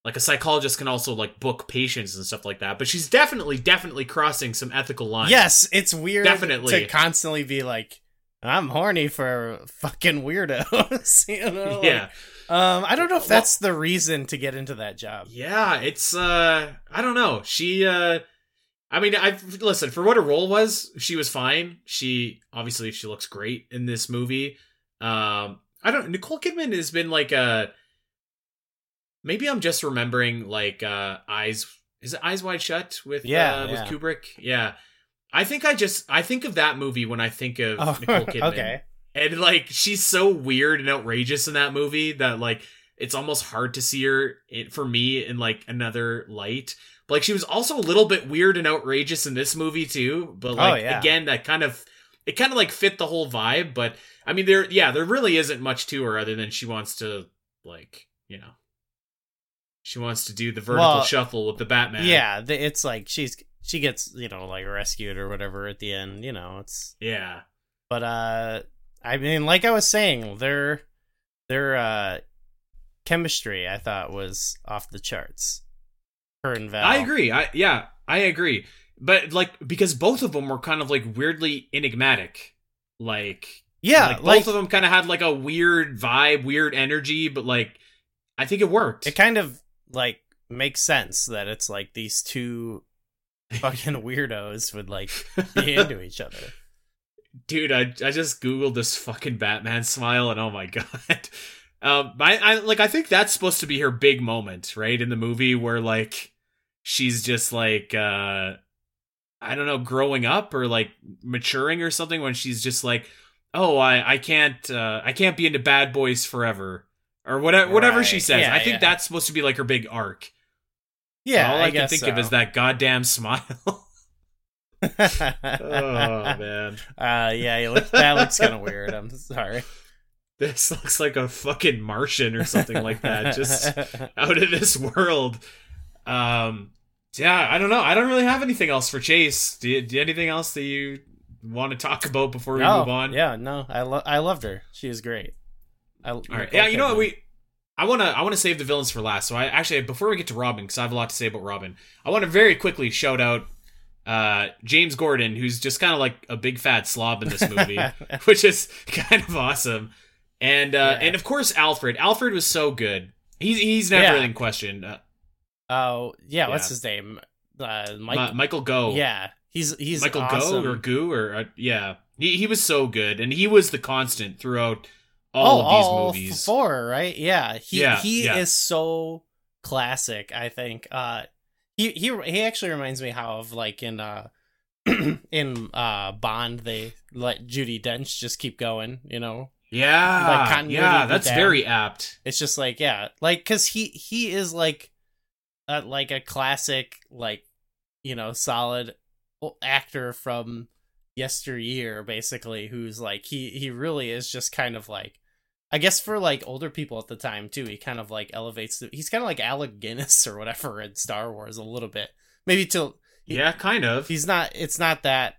like, a psychologist can also like book patients and stuff like that. But she's definitely crossing some ethical lines. Yes, it's weird to constantly be like, I'm horny for fucking weirdos. You know? Like, yeah. I don't know if that's the reason to get into that job. Yeah, it's I don't know. She. I mean, listen, for what her role was, she was fine. She looks great in this movie. Nicole Kidman has been like a, maybe I'm just remembering like Eyes Wide Shut with Kubrick. Yeah. I think of that movie when I think of Nicole Kidman. Okay. And like, she's so weird and outrageous in that movie that like, it's almost hard to see her, for me, in like another light. But like, she was also a little bit weird and outrageous in this movie too. But like, again, that kind of, it kind of like fit the whole vibe. But I mean, there really isn't much to her other than she wants to like, you know, she wants to do the vertical shuffle with the Batman. Yeah, it's like she gets, you know, like rescued or whatever at the end, you know. It's But I mean, like I was saying, their chemistry I thought was off the charts. Her and Val. I agree. I agree. But like, because both of them were kind of like weirdly enigmatic. Like, both of them kind of had like a weird vibe, weird energy, but like, I think it worked. It kind of like makes sense that it's like these two fucking weirdos would like be into each other. Dude, I just Googled this fucking Batman smile and oh my God. I think that's supposed to be her big moment, right? In the movie where like, she's just like, I don't know, growing up or like maturing or something, when she's just like, oh, I can't be into bad boys forever. Or whatever she says. Yeah, I think that's supposed to be like her big arc. Yeah, all I can think of is that goddamn smile. Oh man. That looks kind of weird. I'm sorry. This looks like a fucking Martian or something like that, just out of this world. I don't know. I don't really have anything else for Chase. Do you anything else that you want to talk about before we move on? Yeah, no. I loved her. She was great. All right. Yeah, you know what? I want to save the villains for last. So I actually, before we get to Robin, because I have a lot to say about Robin, I want to very quickly shout out James Gordon, who's just kind of like a big fat slob in this movie, which is kind of awesome. And and of course Alfred. Alfred was so good. He's never in question. What's his name? Michael Gough. Yeah, he's Michael awesome. Gough. He was so good, and he was the constant throughout. All of these movies. Four, right? Yeah. He is so classic, I think. He actually reminds me how of like in in Bond, they let Judi Dench just keep going, you know? Yeah. Like, that's very apt. It's just like, cause he is like a classic, like, you know, solid actor from yesteryear, basically, who's like, he really is just kind of like, I guess for like older people at the time too, he kind of like elevates. He's kind of like Alec Guinness or whatever in Star Wars a little bit, maybe till kind of. He's not. It's not that.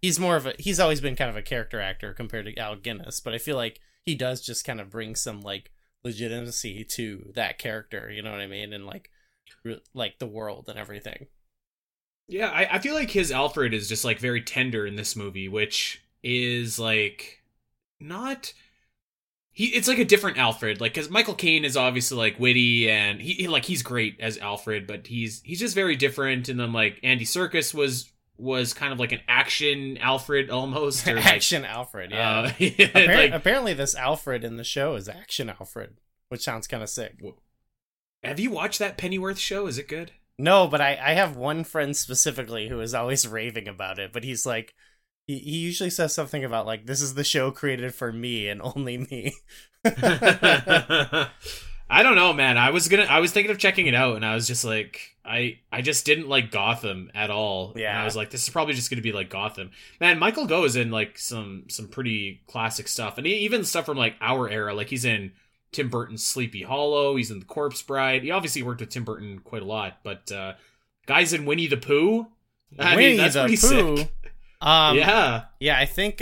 He's more of a. He's always been kind of a character actor compared to Alec Guinness, but I feel like he does just kind of bring some like legitimacy to that character. You know what I mean? And like the world and everything. Yeah, I feel like his Alfred is just like very tender in this movie, which is like not. It's like a different Alfred, like, because Michael Caine is obviously like witty and he's great as Alfred, but he's just very different. And then like Andy Serkis was kind of like an action Alfred almost. Or action like, Alfred, yeah. Apparently, this Alfred in the show is action Alfred, which sounds kind of sick. Have you watched that Pennyworth show? Is it good? No, but I have one friend specifically who is always raving about it, but he's like. He usually says something about like, this is the show created for me and only me. I don't know, man. I was thinking of checking it out, and I was just like, I just didn't like Gotham at all. Yeah. And I was like, this is probably just going to be like Gotham, man. Michael Gough is in like some pretty classic stuff, and even stuff from like our era. Like he's in Tim Burton's Sleepy Hollow. He's in The Corpse Bride. He obviously worked with Tim Burton quite a lot, but guys in Winnie the Pooh. That's pretty sick. I think,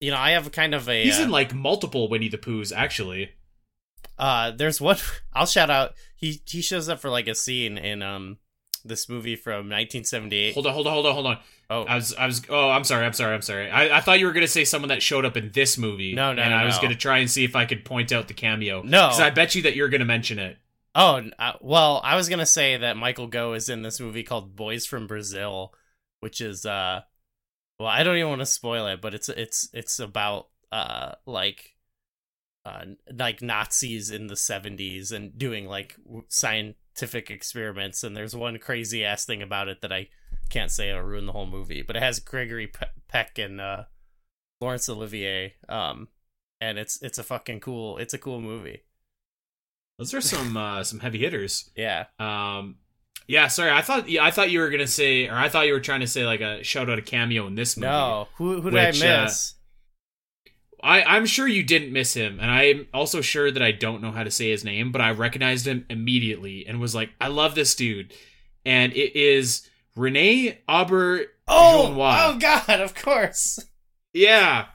you know, I have kind of a... He's in, like, multiple Winnie the Poohs, actually. There's one... I'll shout out... He shows up for, like, a scene in this movie from 1978. Hold on. Oh. I'm sorry. I thought you were going to say someone that showed up in this movie. No. And I was going to try and see if I could point out the cameo. No. Because I bet you that you're going to mention it. Oh, well, I was going to say that Michael Gough is in this movie called Boys from Brazil, which is, well, I don't even want to spoil it, but it's about like Nazis in the 70s and doing like scientific experiments. And there's one crazy ass thing about it that I can't say it'll ruin the whole movie, but it has Gregory Peck and Laurence Olivier, and it's a fucking cool, it's a cool movie. Those are some heavy hitters. Yeah. Yeah, sorry. I thought you were gonna say, or I thought you were trying to say like a shout out a cameo in this movie. No, who did I miss? I'm sure you didn't miss him, and I'm also sure that I don't know how to say his name, but I recognized him immediately and was like, I love this dude. And it is Rene Auberjonois. Oh God, of course. Yeah.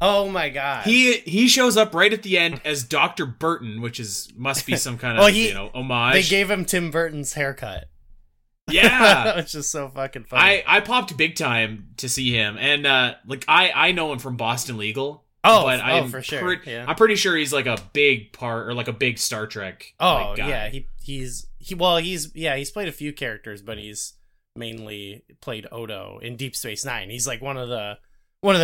Oh my God. He shows up right at the end as Dr. Burton, which is must be some kind of homage. They gave him Tim Burton's haircut. Yeah. Which is so fucking funny. I popped big time to see him, and I know him from Boston Legal. Oh, but for sure. I'm pretty sure he's like a big part, or like a big Star Trek. Oh guy. Yeah, he's played a few characters, but he's mainly played Odo in Deep Space Nine. He's like one of the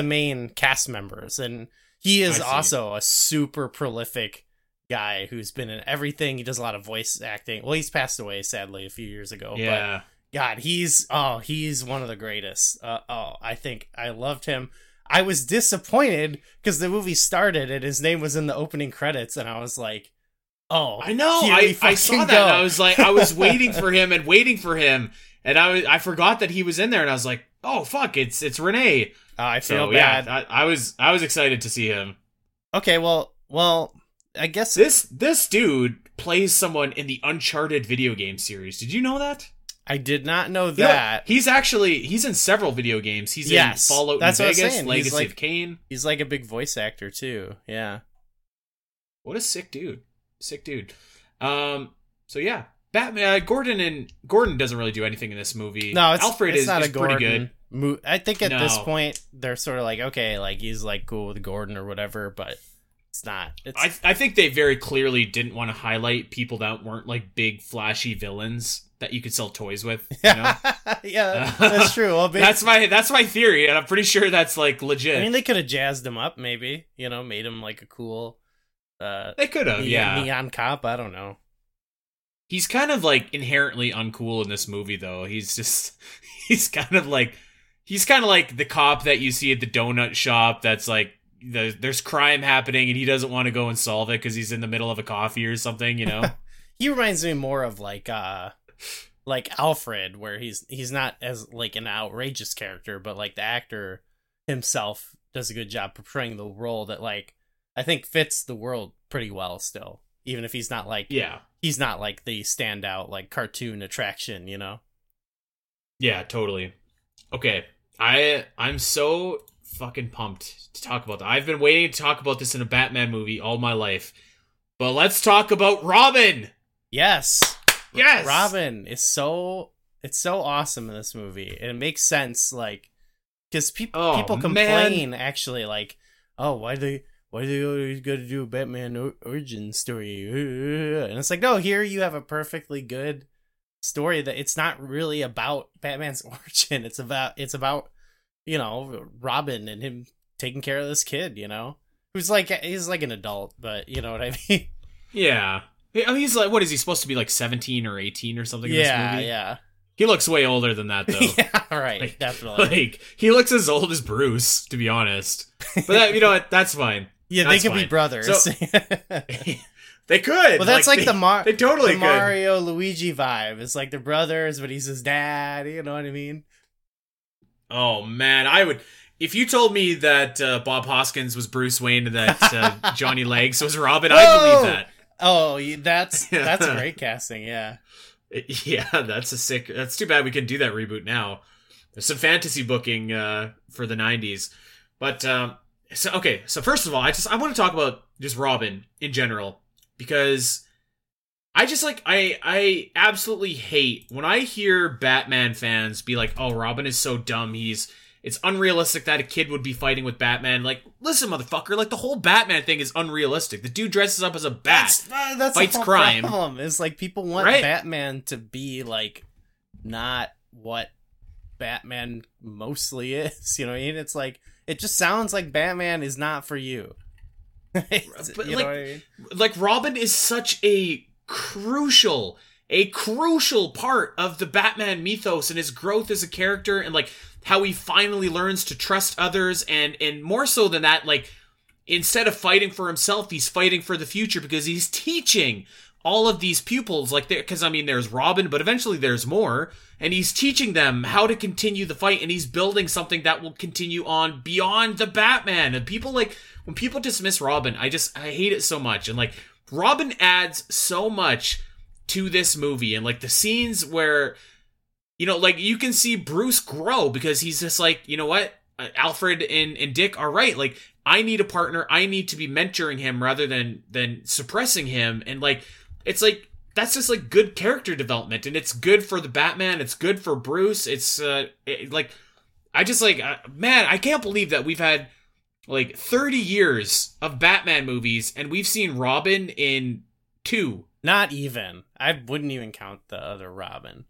main cast members, and he is also a super prolific guy who's been in everything. He does a lot of voice acting. Well, he's passed away sadly a few years ago. Yeah. But God, he's one of the greatest. I think I loved him. I was disappointed because the movie started and his name was in the opening credits, and I was like, "Oh, I know." I saw that. And I was like, I was waiting for him, and I forgot that he was in there, and I was like, "Oh fuck, it's Renee." I feel bad. Yeah, I was excited to see him. Okay, well, I guess this dude plays someone in the Uncharted video game series. Did you know that? I did not know that. Yeah, he's in several video games. He's in Fallout New Vegas, Legacy of Kain. He's like a big voice actor too. Yeah. What a sick dude. Sick dude. So yeah, Batman. Gordon doesn't really do anything in this movie. No, Alfred is pretty good. I think at this point they're sort of like, okay, like he's like cool with Gordon or whatever, but it's not. I think they very clearly didn't want to highlight people that weren't like big flashy villains that you could sell toys with, you know? Yeah, that's true. Well, that's my theory, and I'm pretty sure that's like legit. I mean, they could have jazzed him up, maybe, you know, made him like a cool. They could have, neon cop. I don't know. He's kind of like inherently uncool in this movie, though. He's kind of like the cop that you see at the donut shop. That's like there's crime happening, and he doesn't want to go and solve it because he's in the middle of a coffee or something, you know. He reminds me more of like Alfred, where he's not as like an outrageous character, but like the actor himself does a good job portraying the role that like I think fits the world pretty well still, even if he's not like he's not like the standout like cartoon attraction, you know. Yeah, totally. Okay, I'm so fucking pumped to talk about that. I've been waiting to talk about this in a Batman movie all my life, but let's talk about Robin. Yes, Robin is so awesome in this movie, and it makes sense, like, because people complain actually, like, oh, why do they always got to do a Batman origin story? And it's like, no, here you have a perfectly good story that it's not really about Batman's origin. It's about you know, Robin and him taking care of this kid, you know, who's like he's like an adult, but you know what I mean? Yeah. I mean, he's like, what is he supposed to be, like 17 or 18 or something in this movie? Yeah. He looks way older than that, though. Yeah, right. Like, definitely. Like, he looks as old as Bruce, to be honest. But that, you know what? That's fine. Yeah, that's fine. Be brothers. So, they could. Well, that's like the Mario Luigi vibe. It's like they're brothers, but he's his dad. You know what I mean? Oh, man. I would. If you told me that Bob Hoskins was Bruce Wayne and that Johnny Legs was Robin, I believe that. Oh, that's great casting, yeah. Yeah, that's too bad we couldn't do that reboot now. There's some fantasy booking for the 90s. But, so first of all, I want to talk about just Robin in general, because I just, like, I absolutely hate when I hear Batman fans be like, oh, Robin is so dumb, it's unrealistic that a kid would be fighting with Batman. Like, listen, motherfucker, like, the whole Batman thing is unrealistic. The dude dresses up as a bat, that's fights crime. Problem. It's like people want Batman to be, like, not what Batman mostly is. You know what I mean? It's like, it just sounds like Batman is not for you. But, you know what I mean? Like, Robin is such a crucial, a crucial part of the Batman mythos and his growth as a character, and like how he finally learns to trust others, and more so than that, like instead of fighting for himself, he's fighting for the future because he's teaching all of these pupils, like, because I mean, there's Robin, but eventually there's more, and he's teaching them how to continue the fight, and he's building something that will continue on beyond the Batman. And people, like, when people dismiss Robin, I hate it so much. And like, Robin adds so much to this movie, and like the scenes where, you know, like you can see Bruce grow because he's just like, you know what, Alfred and Dick are right. Like, I need a partner. I need to be mentoring him rather than suppressing him. And like, it's like, that's just like good character development, and it's good for the Batman. It's good for Bruce. It's man, I can't believe that we've had like 30 years of Batman movies and we've seen Robin in 2. Not even. I wouldn't even count the other Robin.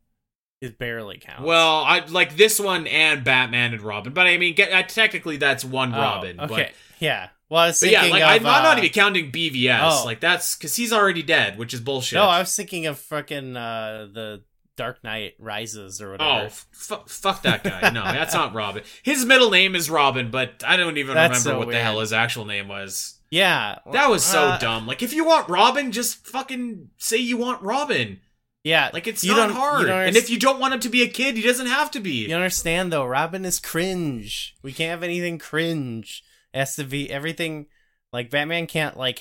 It barely counts. Well, I like this one and Batman and Robin, but I mean, technically that's one Robin. Okay. But, yeah. Well, I was thinking I'm not even counting BVS. Oh. Like, that's because he's already dead, which is bullshit. No, I was thinking of fucking the Dark Knight Rises or whatever. Oh, fuck that guy. No, that's not Robin. His middle name is Robin, but I don't even remember what the hell his actual name was. Yeah. Well, that was so dumb. Like, if you want Robin, just fucking say you want Robin. Yeah. Like, it's not hard. And if you don't want him to be a kid, he doesn't have to be. You understand, though. Robin is cringe. We can't have anything cringe. SV, everything, like, Batman can't, like,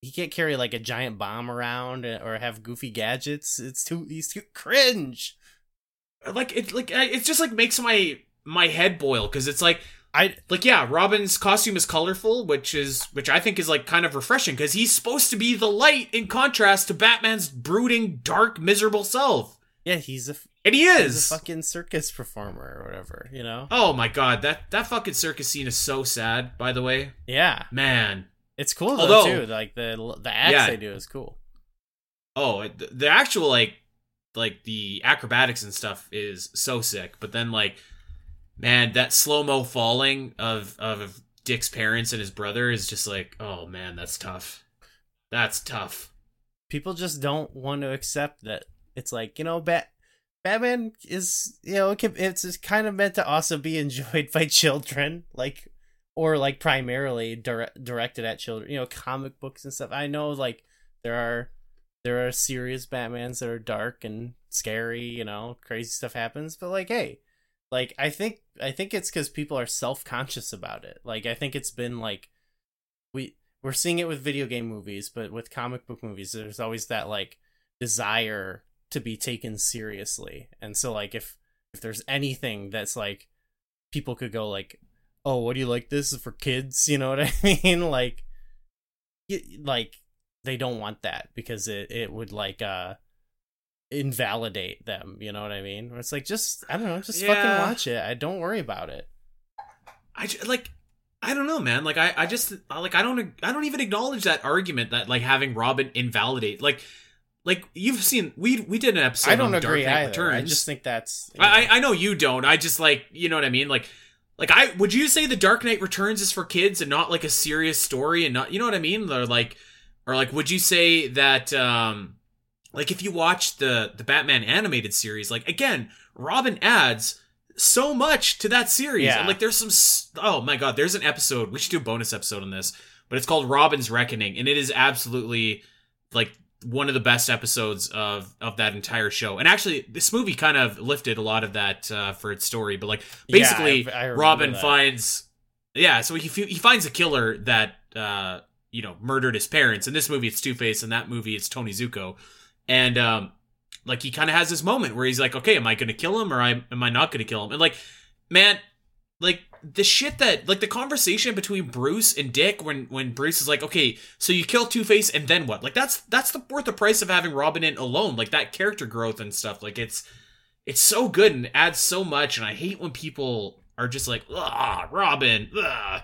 he can't carry, like, a giant bomb around or have goofy gadgets. He's too cringe. Like, it just, like, makes my head boil, because it's, like, Robin's costume is colorful, which I think is, like, kind of refreshing, because he's supposed to be the light in contrast to Batman's brooding, dark, miserable self. Yeah, he's a fucking circus performer or whatever, you know? Oh my god, that fucking circus scene is so sad, by the way. Yeah. Man. It's cool, though, too. Like, the acts they do is cool. Oh, the actual, like, the acrobatics and stuff is so sick. But then, like, man, that slow-mo falling of Dick's parents and his brother is just like, oh man, that's tough. That's tough. People just don't want to accept that. It's like, you know, Batman is, you know, it's kind of meant to also be enjoyed by children, like, or like primarily directed at children, you know, comic books and stuff. I know, like, there are serious Batmans that are dark and scary, you know, crazy stuff happens, but like, hey, like, I think it's because people are self-conscious about it. Like, I think it's been like, we're seeing it with video game movies, but with comic book movies, there's always that like desire to be taken seriously. And so like if there's anything that's like people could go like, oh, what do you like, this is for kids, you know what I mean? Like like they don't want that because it would like invalidate them, you know what I mean? Where it's like, just I don't know, just fucking watch it. I don't worry about it. I don't know, man. Like I just like I don't even acknowledge that argument that like having Robin invalidate like you've seen, we did an episode on Dark Knight Returns. I just think that's. You know. I know you don't. I just like, you know what I mean. Like I would you say the Dark Knight Returns is for kids and not like a serious story and not, you know what I mean? Or like would you say that like if you watch the Batman animated series, like again, Robin adds so much to that series. Yeah. And like there's some, oh my god, there's an episode, we should do a bonus episode on this, but it's called Robin's Reckoning, and it is absolutely like one of the best episodes of that entire show. And actually this movie kind of lifted a lot of that for its story, but like basically I Robin that. He finds a killer that you know, murdered his parents. In this movie it's Two-Face, in that movie it's Tony Zuko, and like he kind of has this moment where he's like, okay, am I gonna kill him or am I not gonna kill him? And like, man, like the shit that, like the conversation between Bruce and Dick when Bruce is like, okay, so you kill Two-Face and then what? Like that's worth the price of having Robin in alone. Like that character growth and stuff. Like it's so good and adds so much. And I hate when people are just like, ah, Robin. Ugh.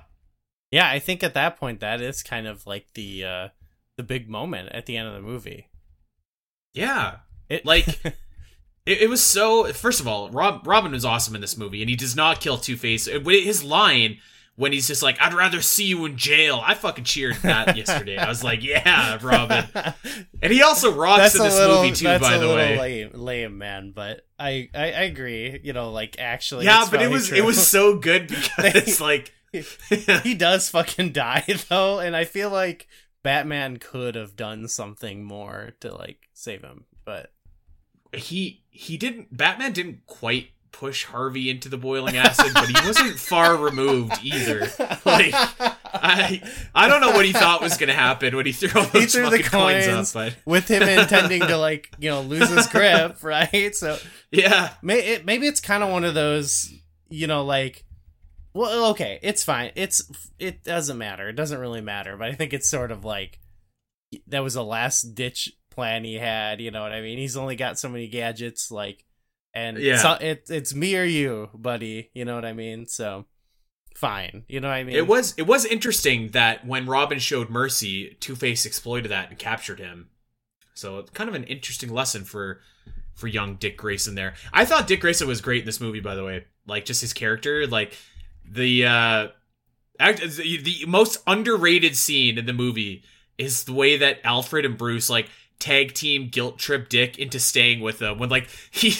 Yeah. I think at that point, that is kind of like the big moment at the end of the movie. Yeah. It was so, first of all, Robin was awesome in this movie, and he does not kill Two-Face. His line when he's just like, I'd rather see you in jail. I fucking cheered that yesterday. I was like, yeah, Robin. And he also rocks in this movie too, by the way. That's a little lame, man, but I agree. You know, like, actually, yeah, but it was so good because like he does fucking die though, and I feel like Batman could have done something more to like save him, but he didn't. Batman didn't quite push Harvey into the boiling acid, but he wasn't far removed either. Like, I don't know what he thought was gonna happen when he threw the coins up, but... with him intending to, like, you know, lose his grip, right? So yeah, maybe it's kind of one of those, you know, like, well, okay, it's fine, it doesn't matter, it doesn't really matter, but I think it's sort of like that was a last ditch plan he had, you know what I mean? He's only got so many gadgets, like. And yeah. So it's me or you, buddy. You know what I mean? So fine. You know what I mean? It was interesting that when Robin showed mercy, Two-Face exploited that and captured him. So it's kind of an interesting lesson for young Dick Grayson there. I thought Dick Grayson was great in this movie, by the way. Like, just his character, like the most underrated scene in the movie is the way that Alfred and Bruce, like, tag team guilt trip Dick into staying with them, when, like, he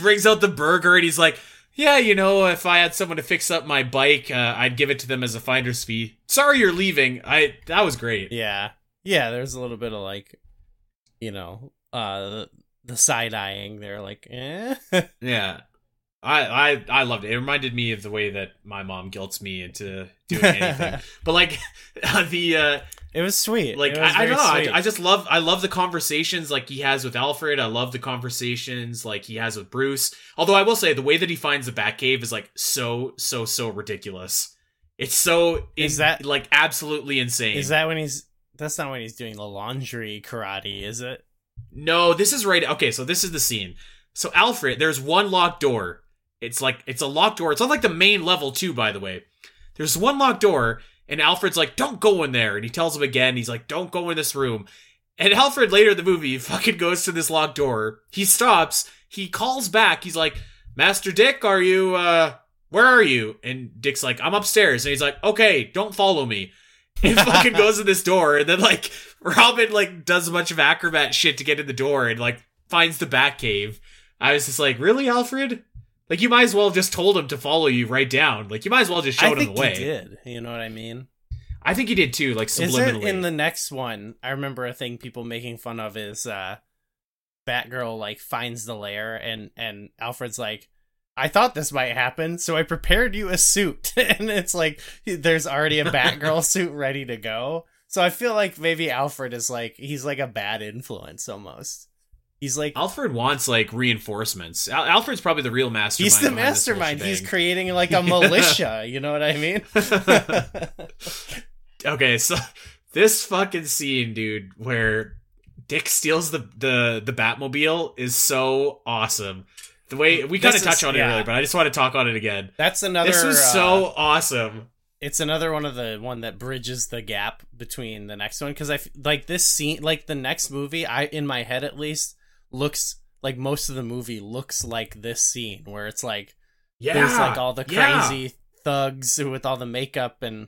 brings out the burger and he's like, yeah, you know, if I had someone to fix up my bike, I'd give it to them as a finder's fee. Sorry you're leaving. That was great. Yeah, there's a little bit of, like, you know, the side-eyeing there, like, eh. Yeah. I loved it. It reminded me of the way that my mom guilts me into doing anything. But, like, it was sweet. Like, I don't know. I love the conversations, like, he has with Alfred. I love the conversations, like, he has with Bruce. Although I will say the way that he finds the Batcave is, like, so ridiculous. It's so, is that, like, absolutely insane. Is that when that's not when he's doing the laundry karate, is it? No, this is right. Okay, so this is the scene. So Alfred, there's one locked door. It's like, it's a locked door. It's on, like, the main level too, by the way. There's one locked door. And Alfred's like, don't go in there. And he tells him again, he's like, don't go in this room. And Alfred later in the movie fucking goes to this locked door. He stops. He calls back. He's like, Master Dick, are you, where are you? And Dick's like, I'm upstairs. And he's like, okay, don't follow me. And fucking goes to this door. And then, like, Robin, like, does a bunch of acrobat shit to get in the door and, like, finds the Batcave. I was just like, really, Alfred? Like, you might as well have just told him to follow you right down. Like, you might as well just showed him the way. I think he did. You know what I mean? I think he did, too, like, subliminally. Is it in the next one? I remember a thing people making fun of is Batgirl, like, finds the lair, and Alfred's like, I thought this might happen, so I prepared you a suit. And it's like, there's already a Batgirl suit ready to go. So I feel like maybe Alfred is, like, he's, like, a bad influence, almost. He's like, Alfred wants, like, reinforcements. Alfred's probably the real mastermind. He's the mastermind. He's creating, like, a militia. You know what I mean? Okay, so this fucking scene, dude, where Dick steals the Batmobile is so awesome. The way we kind of touched on it earlier, but I just want to talk on it again. That's another. This was so awesome. It's another one that bridges the gap between the next one, because I like this scene, like, the next movie. I, in my head at least, looks like most of the movie looks like this scene where it's like, yeah, there's, like, all the crazy thugs with all the makeup and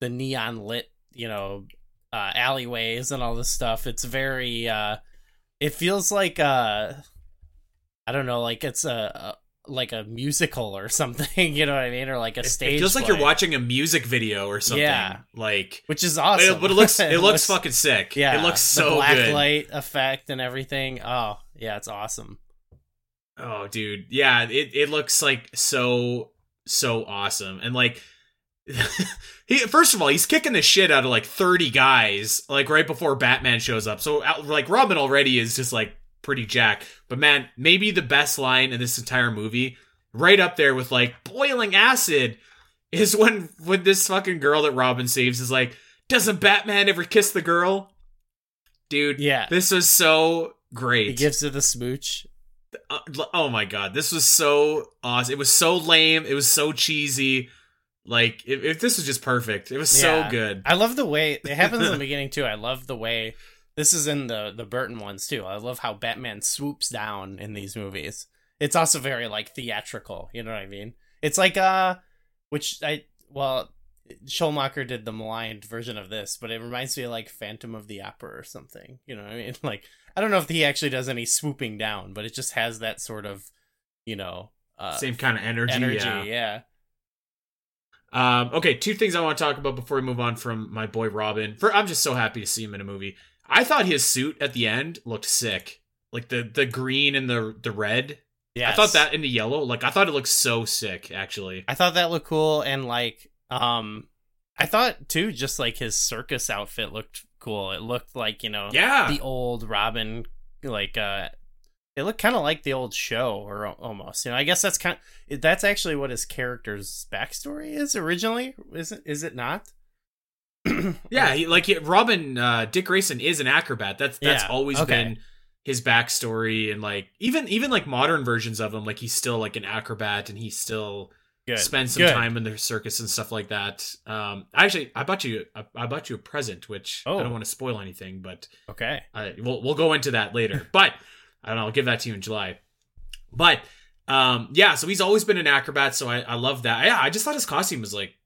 the neon lit, you know, alleyways and all this stuff. It's very it feels like I don't know, like, it's a musical or something, you know what I mean, or like a stage. It feels like you're watching a music video or something. Yeah, like, which is awesome. But it looks fucking sick. Yeah, it looks so black good. Light effect and everything. Oh yeah, it's awesome. Oh dude, yeah, it looks like so awesome. And like, he, first of all, he's kicking the shit out of like 30 guys, like, right before Batman shows up. So like, Robin already is just like pretty jack, but man, maybe the best line in this entire movie, right up there with like boiling acid, is when this fucking girl that Robin saves is like, doesn't Batman ever kiss the girl? Dude, yeah, this was so great. He gives her the smooch. Oh my god, this was so awesome. It was so lame, it was so cheesy. Like, if this was just perfect, it was so good. I love the way it happens in the beginning too. I love the way. This is in the Burton ones, too. I love how Batman swoops down in these movies. It's also very, like, theatrical. You know what I mean? It's like, Schumacher did the maligned version of this, but it reminds me of like Phantom of the Opera or something. You know what I mean? Like, I don't know if he actually does any swooping down, but it just has that sort of, you know, same kind of energy. Yeah. Okay, two things I want to talk about before we move on from my boy Robin. I'm just so happy to see him in a movie. I thought his suit at the end looked sick, like the green and the red. Yeah, I thought that in the yellow, like I thought it looked so sick. Actually, I thought that looked cool, and like I thought too, just like his circus outfit looked cool. It looked like, you know, the old Robin, like it looked kind of like the old show, or almost, you know. I guess that's kind of, that's actually what his character's backstory is originally, is it not? Yeah, Robin, Dick Grayson is an acrobat. That's always been his backstory, and like even like modern versions of him, like he's still like an acrobat, and he still spends some time in the circus and stuff like that. Actually, I bought you a present, which I don't want to spoil anything, but okay, we'll go into that later. But I don't know, I'll give that to you in July. But so he's always been an acrobat, so I love that. Yeah, I just thought his costume was like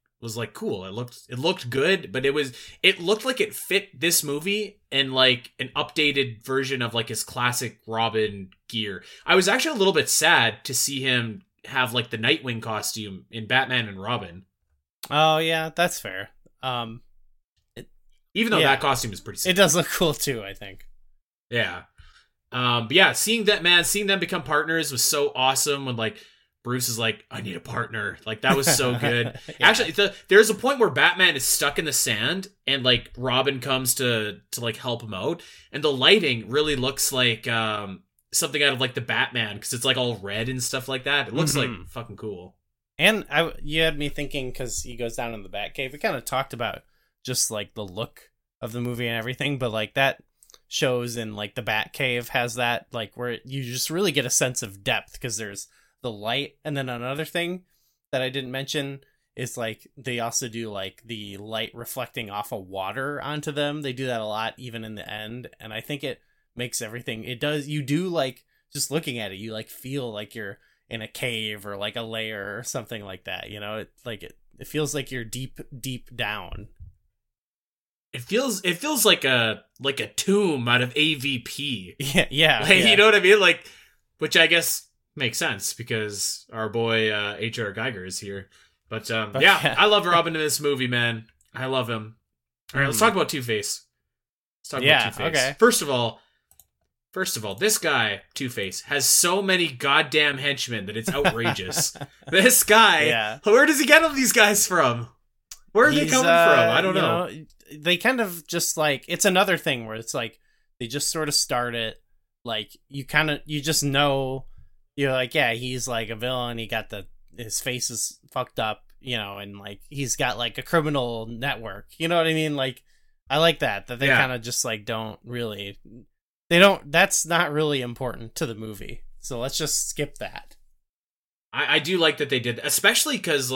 cool. It looked good, but it looked like it fit this movie and like an updated version of like his classic Robin gear. I was actually a little bit sad to see him have like the Nightwing costume in Batman and Robin. Oh yeah, that's fair. Even though that costume is pretty sick. It does look cool too, I think. Yeah. But yeah, seeing them become partners was so awesome. When like Bruce is like, I need a partner. Like that was so good. Yeah. Actually, there's a point where Batman is stuck in the sand and like Robin comes to like help him out. And the lighting really looks like something out of like the Batman, because it's like all red and stuff like that. It looks like fucking cool. And you had me thinking, because he goes down in the Batcave. We kind of talked about just like the look of the movie and everything, but like that shows in like the Batcave has that, like where you just really get a sense of depth, because there's the light. And then another thing that I didn't mention is like they also do like the light reflecting off of water onto them. They do that a lot even in the end, and I think it makes everything it does. You do like, just looking at it, you like feel like you're in a cave or like a lair or something like that, you know. It feels like you're deep down. It feels like a tomb out of AVP. Yeah. Like, yeah. You know what I mean? Like, which I guess makes sense because our boy H.R. Giger is here. But yeah, I love Robin in this movie, man. I love him. All right, let's talk about Two-Face. Okay. First of all, this guy, Two-Face, has so many goddamn henchmen that it's outrageous. This guy, where does he get all these guys from? Where are they coming from? I don't know. They kind of just like, it's another thing where it's like they just sort of start it, like you just know, you're like, yeah, he's like a villain, he got his face is fucked up, you know, and like he's got like a criminal network, you know what I mean? Like I like that they kind of just like that's not really important to the movie, so let's just skip that. I do like that they did, especially because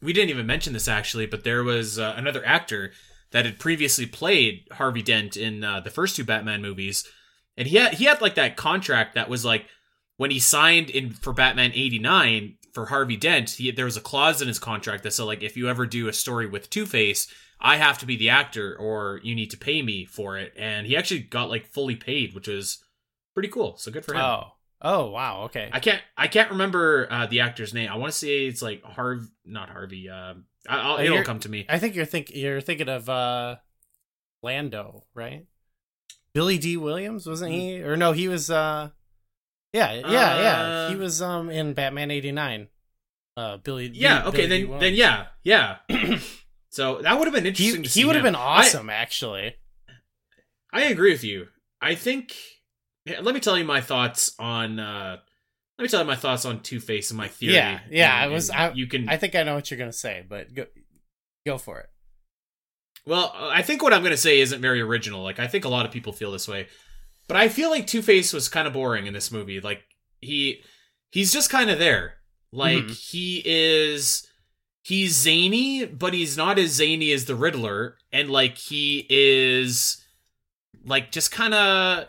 we didn't even mention this actually, but there was another actor that had previously played Harvey Dent in the first two Batman movies. And he had like that contract that was like, when he signed in for Batman 89 for Harvey Dent, there was a clause in his contract that said like, if you ever do a story with Two-Face, I have to be the actor or you need to pay me for it. And he actually got like fully paid, which was pretty cool. So good for him. Oh wow. Okay. I can't remember the actor's name. I want to say it's like not Harvey. It'll come to me. I think you're thinking of Lando, right? Billy Dee Williams, wasn't he? Or no, he was. He was in Batman 89. Billy. Yeah. Okay. Billy then yeah. So that would have been interesting. He would have been awesome, actually. I agree with you. I think. Let me tell you my thoughts on Two-Face and my theory. I think I know what you're gonna say, but go for it. Well, I think what I'm gonna say isn't very original. Like I think a lot of people feel this way, but I feel like Two-Face was kind of boring in this movie. Like he's just kind of there. Like he's zany, but he's not as zany as the Riddler, and like he is like just kind of.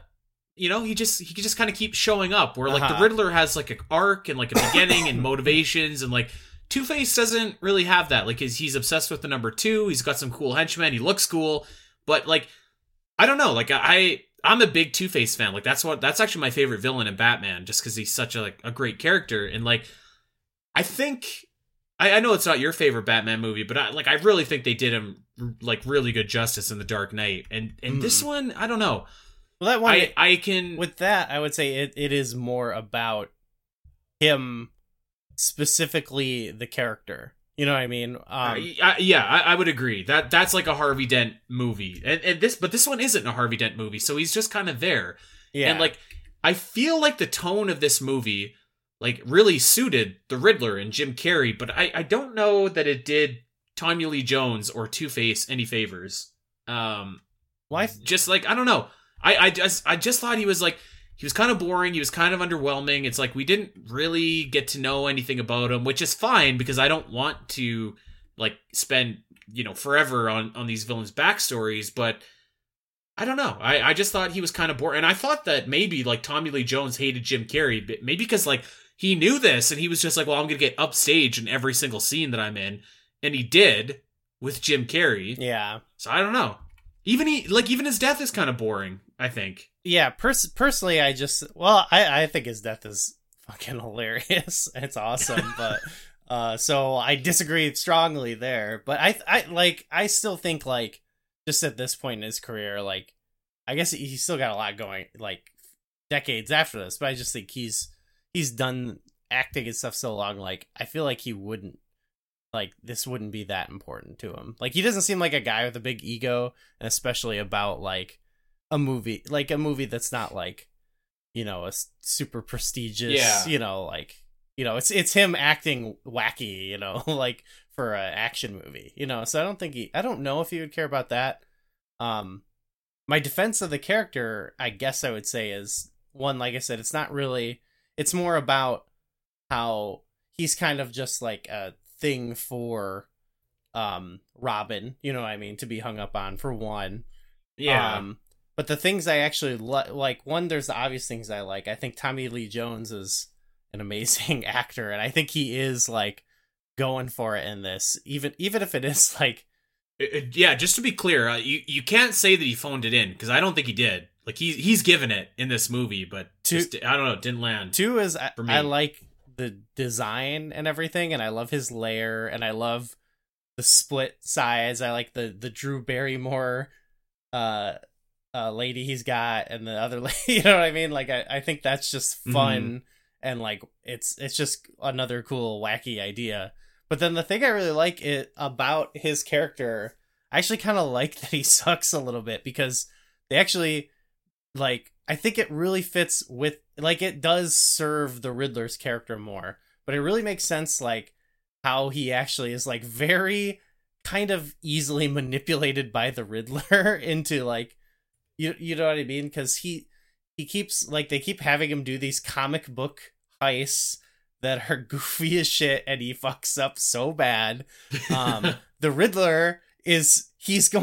You know, he just kind of keeps showing up, where like the Riddler has like an arc and like a beginning and motivations, and like Two-Face doesn't really have that. Like, he's obsessed with the number two. He's got some cool henchmen. He looks cool. But, like, I don't know. Like, I'm a big Two-Face fan. Like, that's actually my favorite villain in Batman, just because he's such a great character. And, like, I think... I know it's not your favorite Batman movie, but I really think they did him, like, really good justice in The Dark Knight. And this one, I don't know. Well, that one... I can... With that, I would say it is more about him... specifically the character, you know what I mean? I would agree that that's like a Harvey Dent movie, but this one isn't a Harvey Dent movie, so he's just kind of there. Yeah, and like I feel like the tone of this movie like really suited the Riddler and Jim Carrey, but I don't know that it did Tommy Lee Jones or Two-Face any favors. Just like I don't know, I just thought he was like. He was kind of boring. He was kind of underwhelming. It's like we didn't really get to know anything about him, which is fine because I don't want to like spend, you know, forever on these villains' backstories. But I don't know. I just thought he was kind of boring. And I thought that maybe like Tommy Lee Jones hated Jim Carrey, but maybe because like he knew this and he was just like, well, I'm going to get upstaged in every single scene that I'm in. And he did with Jim Carrey. Yeah. So I don't know. Even his death is kind of boring, I think. Yeah, personally, I think his death is fucking hilarious. It's awesome, but so I disagree strongly there. But I still think like just at this point in his career, like I guess he's still got a lot going, like decades after this. But I just think he's done acting and stuff so long. Like I feel like he wouldn't. Like, this wouldn't be that important to him. Like, he doesn't seem like a guy with a big ego, and especially about, like, a movie that's not, like, you know, a super prestigious, yeah. You know, like, you know, it's him acting wacky, you know, like, for an action movie, you know, so I don't know if he would care about that. My defense of the character, I guess I would say is, one, like I said, it's more about how he's kind of just, like, a thing for Robin, you know what I mean, to be hung up on for one. Yeah. But the things I actually like, one, there's the obvious things I like. I think Tommy Lee Jones is an amazing actor, and I think he is like going for it in this, even if it is like yeah, just to be clear, you can't say that he phoned it in, because I don't think he did. Like he's given it in this movie, but I don't know, it didn't land. Two is I like the design and everything, and I love his lair, and I love the split size. I like the Drew Barrymore lady he's got, and the other lady, you know what I mean? Like I think that's just fun, and like it's just another cool wacky idea. But then the thing I really like it about his character, I actually kind of like that he sucks a little bit, because they actually like, I think it really fits with, like, it does serve the Riddler's character more, but it really makes sense, like, how he actually is, like, very kind of easily manipulated by the Riddler into, like, you know what I mean? Because he keeps, like, they keep having him do these comic book heists that are goofy as shit, and he fucks up so bad. The Riddler is, he's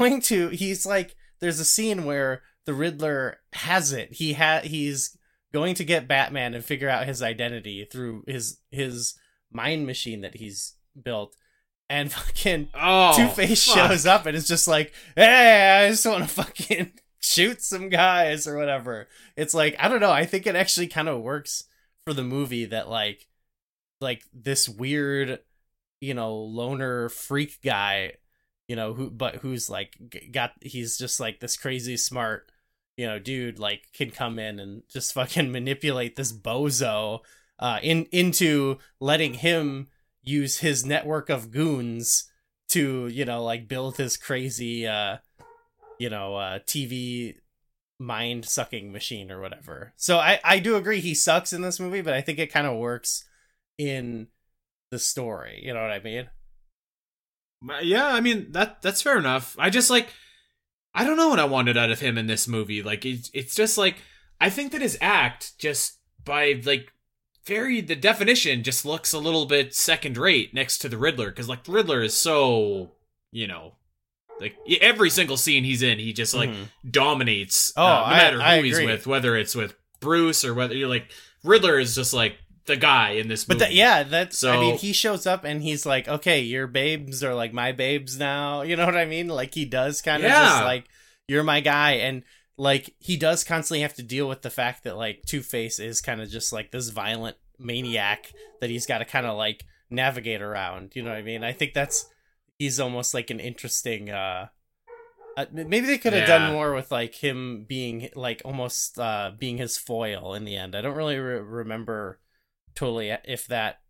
like, there's a scene where the Riddler has it. He's going to get Batman and figure out his identity through his mind machine that he's built, and fucking Two-Face shows up and is just like, hey, I just want to fucking shoot some guys or whatever. It's like, I don't know. I think it actually kind of works for the movie that like this weird, you know, loner freak guy, you know, who's like he's just like this crazy smart, you know, dude, like, can come in and just fucking manipulate this bozo into letting him use his network of goons to, you know, like, build his crazy, you know, TV mind-sucking machine or whatever. So I do agree he sucks in this movie, but I think it kind of works in the story. You know what I mean? Yeah, I mean, that's fair enough. I just, like... I don't know what I wanted out of him in this movie. Like, it's just like, I think that his act just by like the definition just looks a little bit second rate next to the Riddler. Cause like the Riddler is so, you know, like every single scene he's in, he just like dominates no matter who he's with, whether it's with Bruce or whether you're like Riddler is just like the guy in this movie. But I mean, he shows up and he's like, okay, your babes are like my babes now. You know what I mean? Like, he does kind of just like, you're my guy. And like, he does constantly have to deal with the fact that like Two-Face is kind of just like this violent maniac that he's got to kind of like navigate around. You know what I mean? I think that's, he's almost like an interesting, maybe they could have done more with like him being like almost being his foil in the end. I don't really remember totally if that,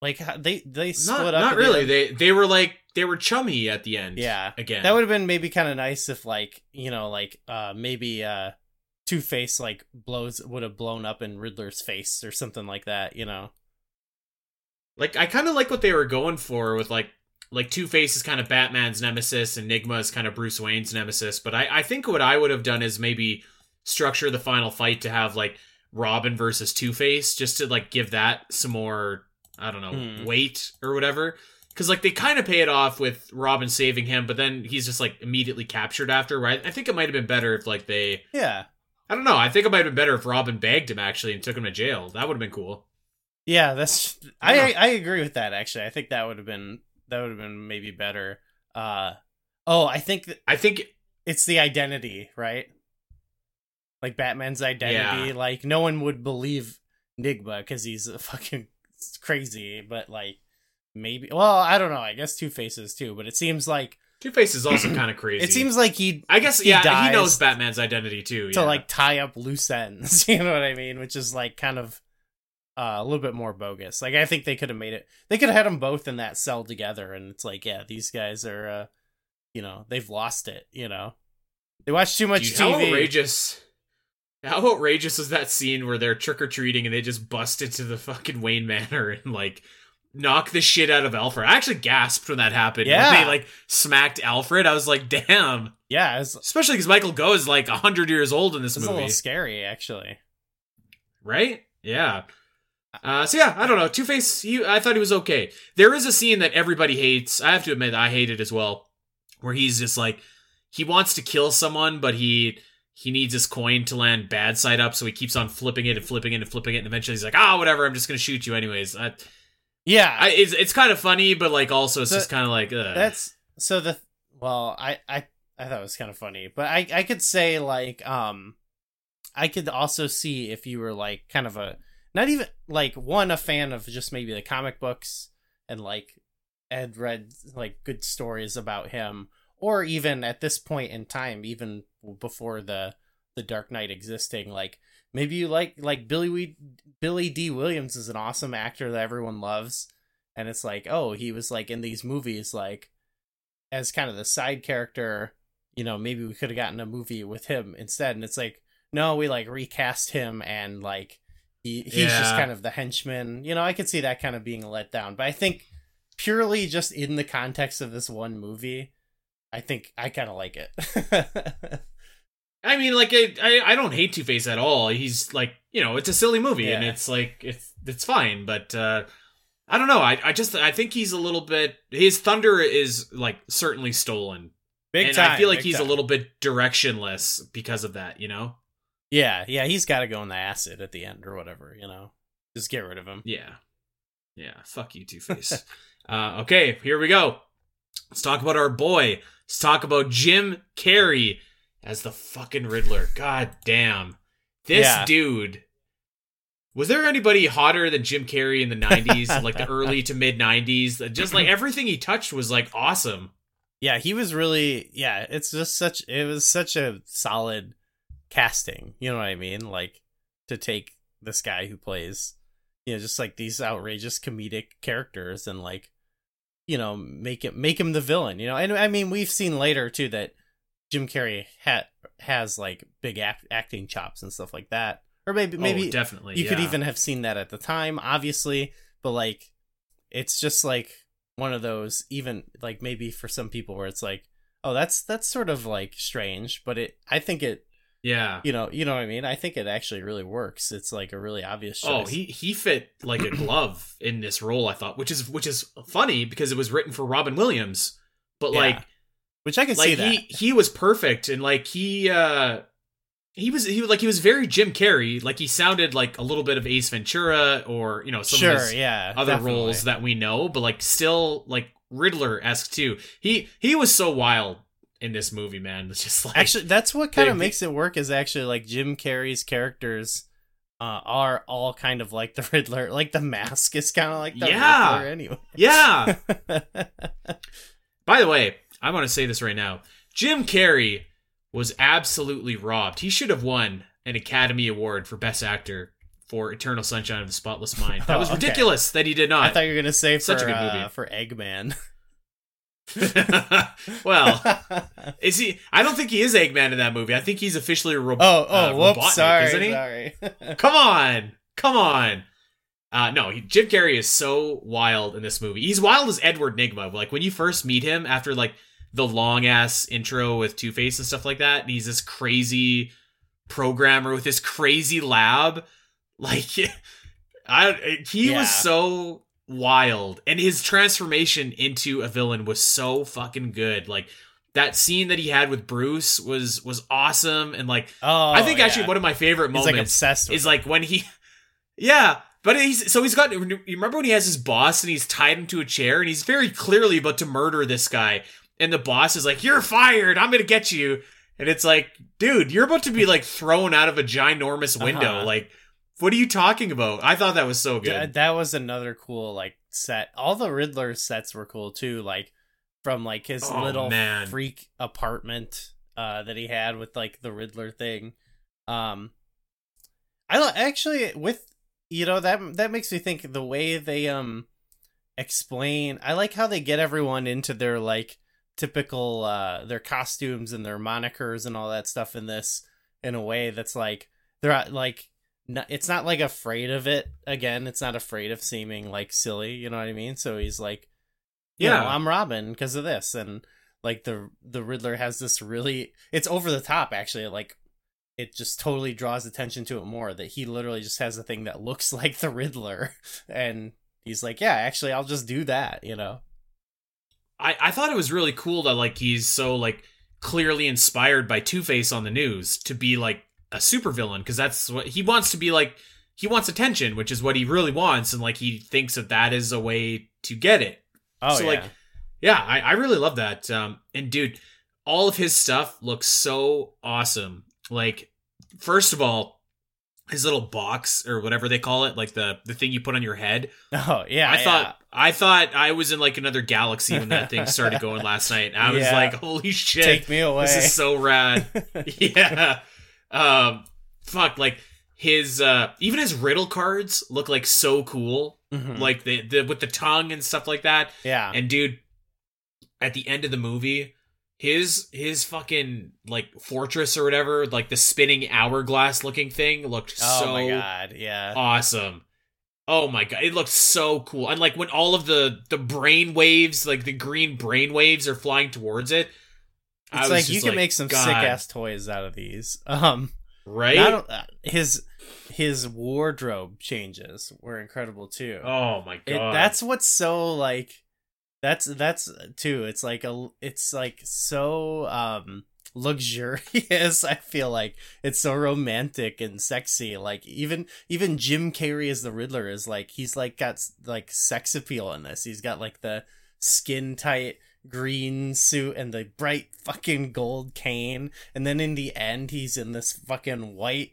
like, they split up. Not really. They were like, they were chummy at the end. Yeah. Again, that would have been maybe kind of nice if like, you know, like maybe Two-Face like would have blown up in Riddler's face or something like that, you know? Like, I kind of like what they were going for with like Two-Face is kind of Batman's nemesis and Nygma is kind of Bruce Wayne's nemesis. But I think what I would have done is maybe structure the final fight to have like Robin versus Two-Face, just to like give that some more, I don't know, weight or whatever. Because like they kind of pay it off with Robin saving him, but then he's just like immediately captured after, right? I think it might have been better if like they... Yeah. I don't know. I think it might have been better if Robin bagged him actually and took him to jail. That would have been cool. Yeah, that's... I agree with that actually. I think that would have been... That would have been maybe better. I think it's the identity, right? Like Batman's identity. Yeah. Like no one would believe Nygma because he's fucking crazy. But like maybe, well, I don't know. I guess Two-Face is too. But it seems like Two-Face is also kind of crazy. It seems like he knows Batman's identity too. To like tie up loose ends, you know what I mean? Which is like kind of. A little bit more bogus. Like, I think they could have made it... They could have had them both in that cell together, and it's like, yeah, these guys are, you know, they've lost it, you know? They watch too much TV. How outrageous was that scene where they're trick-or-treating and they just bust into the fucking Wayne Manor and, like, knock the shit out of Alfred. I actually gasped when that happened. Yeah. When they, like, smacked Alfred, I was like, damn. Yeah. Especially because Michael Goh is, like, 100 years old in this movie. It's a little scary, actually. Right? Yeah. I don't know. Two-Face, I thought he was okay. There is a scene that everybody hates. I have to admit, I hate it as well, where he's just like, he wants to kill someone, but he needs his coin to land bad side up, so he keeps on flipping it and flipping it and flipping it, and eventually he's like, whatever, I'm just going to shoot you anyways. It's kind of funny, but like also it's just kind of like, ugh. I thought it was kind of funny, but I could say like, I could also see if you were like kind of a, not even like a fan of just maybe the comic books and like Ed read like good stories about him, or even at this point in time, even before the Dark Knight existing, like maybe you like Billy Dee Williams is an awesome actor that everyone loves. And it's like, oh, he was like in these movies, like as kind of the side character, you know, maybe we could have gotten a movie with him instead. And it's like, no, we like recast him and like, He's just kind of the henchman. You know, I could see that kind of being let down. But I think purely just in the context of this one movie, I think I kind of like it. I mean, like, I don't hate Two-Face at all. He's like, you know, it's a silly movie and it's like, it's fine. But I don't know. I think he's a little bit, his thunder is like certainly stolen. Big time. I feel like he's a little bit directionless because of that, you know? Yeah, he's got to go in the acid at the end or whatever, you know. Just get rid of him. Yeah, fuck you, Two-Face. Okay, here we go. Let's talk about our boy. Let's talk about Jim Carrey as the fucking Riddler. God damn. This dude. Was there anybody hotter than Jim Carrey in the 90s, like the early to mid-90s? Just like everything he touched was like awesome. Yeah, he was really, it was such a solid casting, you know what I mean? Like to take this guy who plays, you know, just like these outrageous comedic characters and like, you know, make him the villain, you know. And I mean, we've seen later too that Jim Carrey has like big acting chops and stuff like that, or maybe definitely you could even have seen that at the time, obviously. But like, it's just like one of those, even like maybe for some people where it's like, oh, that's sort of like strange, but I think it. Yeah. You know what I mean? I think it actually really works. It's like a really obvious choice. Oh, he fit like a glove in this role, I thought, which is funny because it was written for Robin Williams. But like, which I can see that he was perfect. And like he He was very Jim Carrey. Like, he sounded like a little bit of Ace Ventura or, you know, some of his other roles that we know, but like still like Riddler-esque too. He was so wild in this movie, man. It's just like, actually, that's what kind of makes it work, is actually like Jim Carrey's characters are all kind of like the Riddler. Like the mask is kind of like the Riddler anyway. Yeah. By the way, I want to say this right now. Jim Carrey was absolutely robbed. He should have won an Academy Award for Best Actor for Eternal Sunshine of the Spotless Mind. That was ridiculous that he did not. I thought you were going to say such a good movie. For Eggman. Well, is he? I don't think he is Eggman in that movie. I think he's officially a robot. Robotnik, isn't he? Sorry. Come on. No, Jim Carrey is so wild in this movie. He's wild as Edward Nygma. Like, when you first meet him after, like, the long-ass intro with Two-Face and stuff like that, and he's this crazy programmer with this crazy lab. Like, he was so wild, and his transformation into a villain was so fucking good. Like, that scene that he had with Bruce was awesome, and like, I think actually one of my favorite moments is when he... Yeah, but he's got... You remember when he has his boss, and he's tied him to a chair, and he's very clearly about to murder this guy, and the boss is like, "You're fired. I'm going to get you." And it's like, dude, you're about to be like thrown out of a ginormous window. Uh-huh. Like, what are you talking about? I thought that was so good. That was another cool like set. All the Riddler sets were cool too. Like, from like his freak apartment that he had with like the Riddler thing. That makes me think the way they explain. I like how they get everyone into their like typical their costumes and their monikers and all that stuff in this, in a way that's like they're like, no, it's not like afraid of it. Again, it's not afraid of seeming like silly, you know what I mean? So he's like, you know, I'm Robin because of this, and like the Riddler has this really, it's over the top actually, like it just totally draws attention to it more, that he literally just has a thing that looks like the Riddler, and he's like, yeah, actually I'll just do that, you know. I thought it was really cool that like he's so like clearly inspired by Two-Face on the news to be like a supervillain, because that's what he wants to be like. He wants attention, which is what he really wants, and like he thinks that is a way to get it. I really love that. And dude, all of his stuff looks so awesome. Like, first of all, his little box or whatever they call it, like the thing you put on your head. Oh yeah. I thought I was in like another galaxy when that thing started going last night. I was like, holy shit, take me away. This is so rad. Yeah. Like his, even his riddle cards look like so cool. Mm-hmm. Like the with the tongue and stuff like that. Yeah. And dude, at the end of the movie, his fucking like fortress or whatever, like the spinning hourglass looking thing looked awesome. Oh my god, it looked so cool. And like when all of the brain waves, like the green brain waves are flying towards it, it's like you can make some sick ass toys out of these. Right? His wardrobe changes were incredible too. Oh my god. That's what's so like, that's too, it's like so luxurious. I feel like it's so romantic and sexy. Like even Jim Carrey as the Riddler is like, he's like got like sex appeal in this. He's got like the skin tight green suit and the bright fucking gold cane, and then in the end he's in this fucking white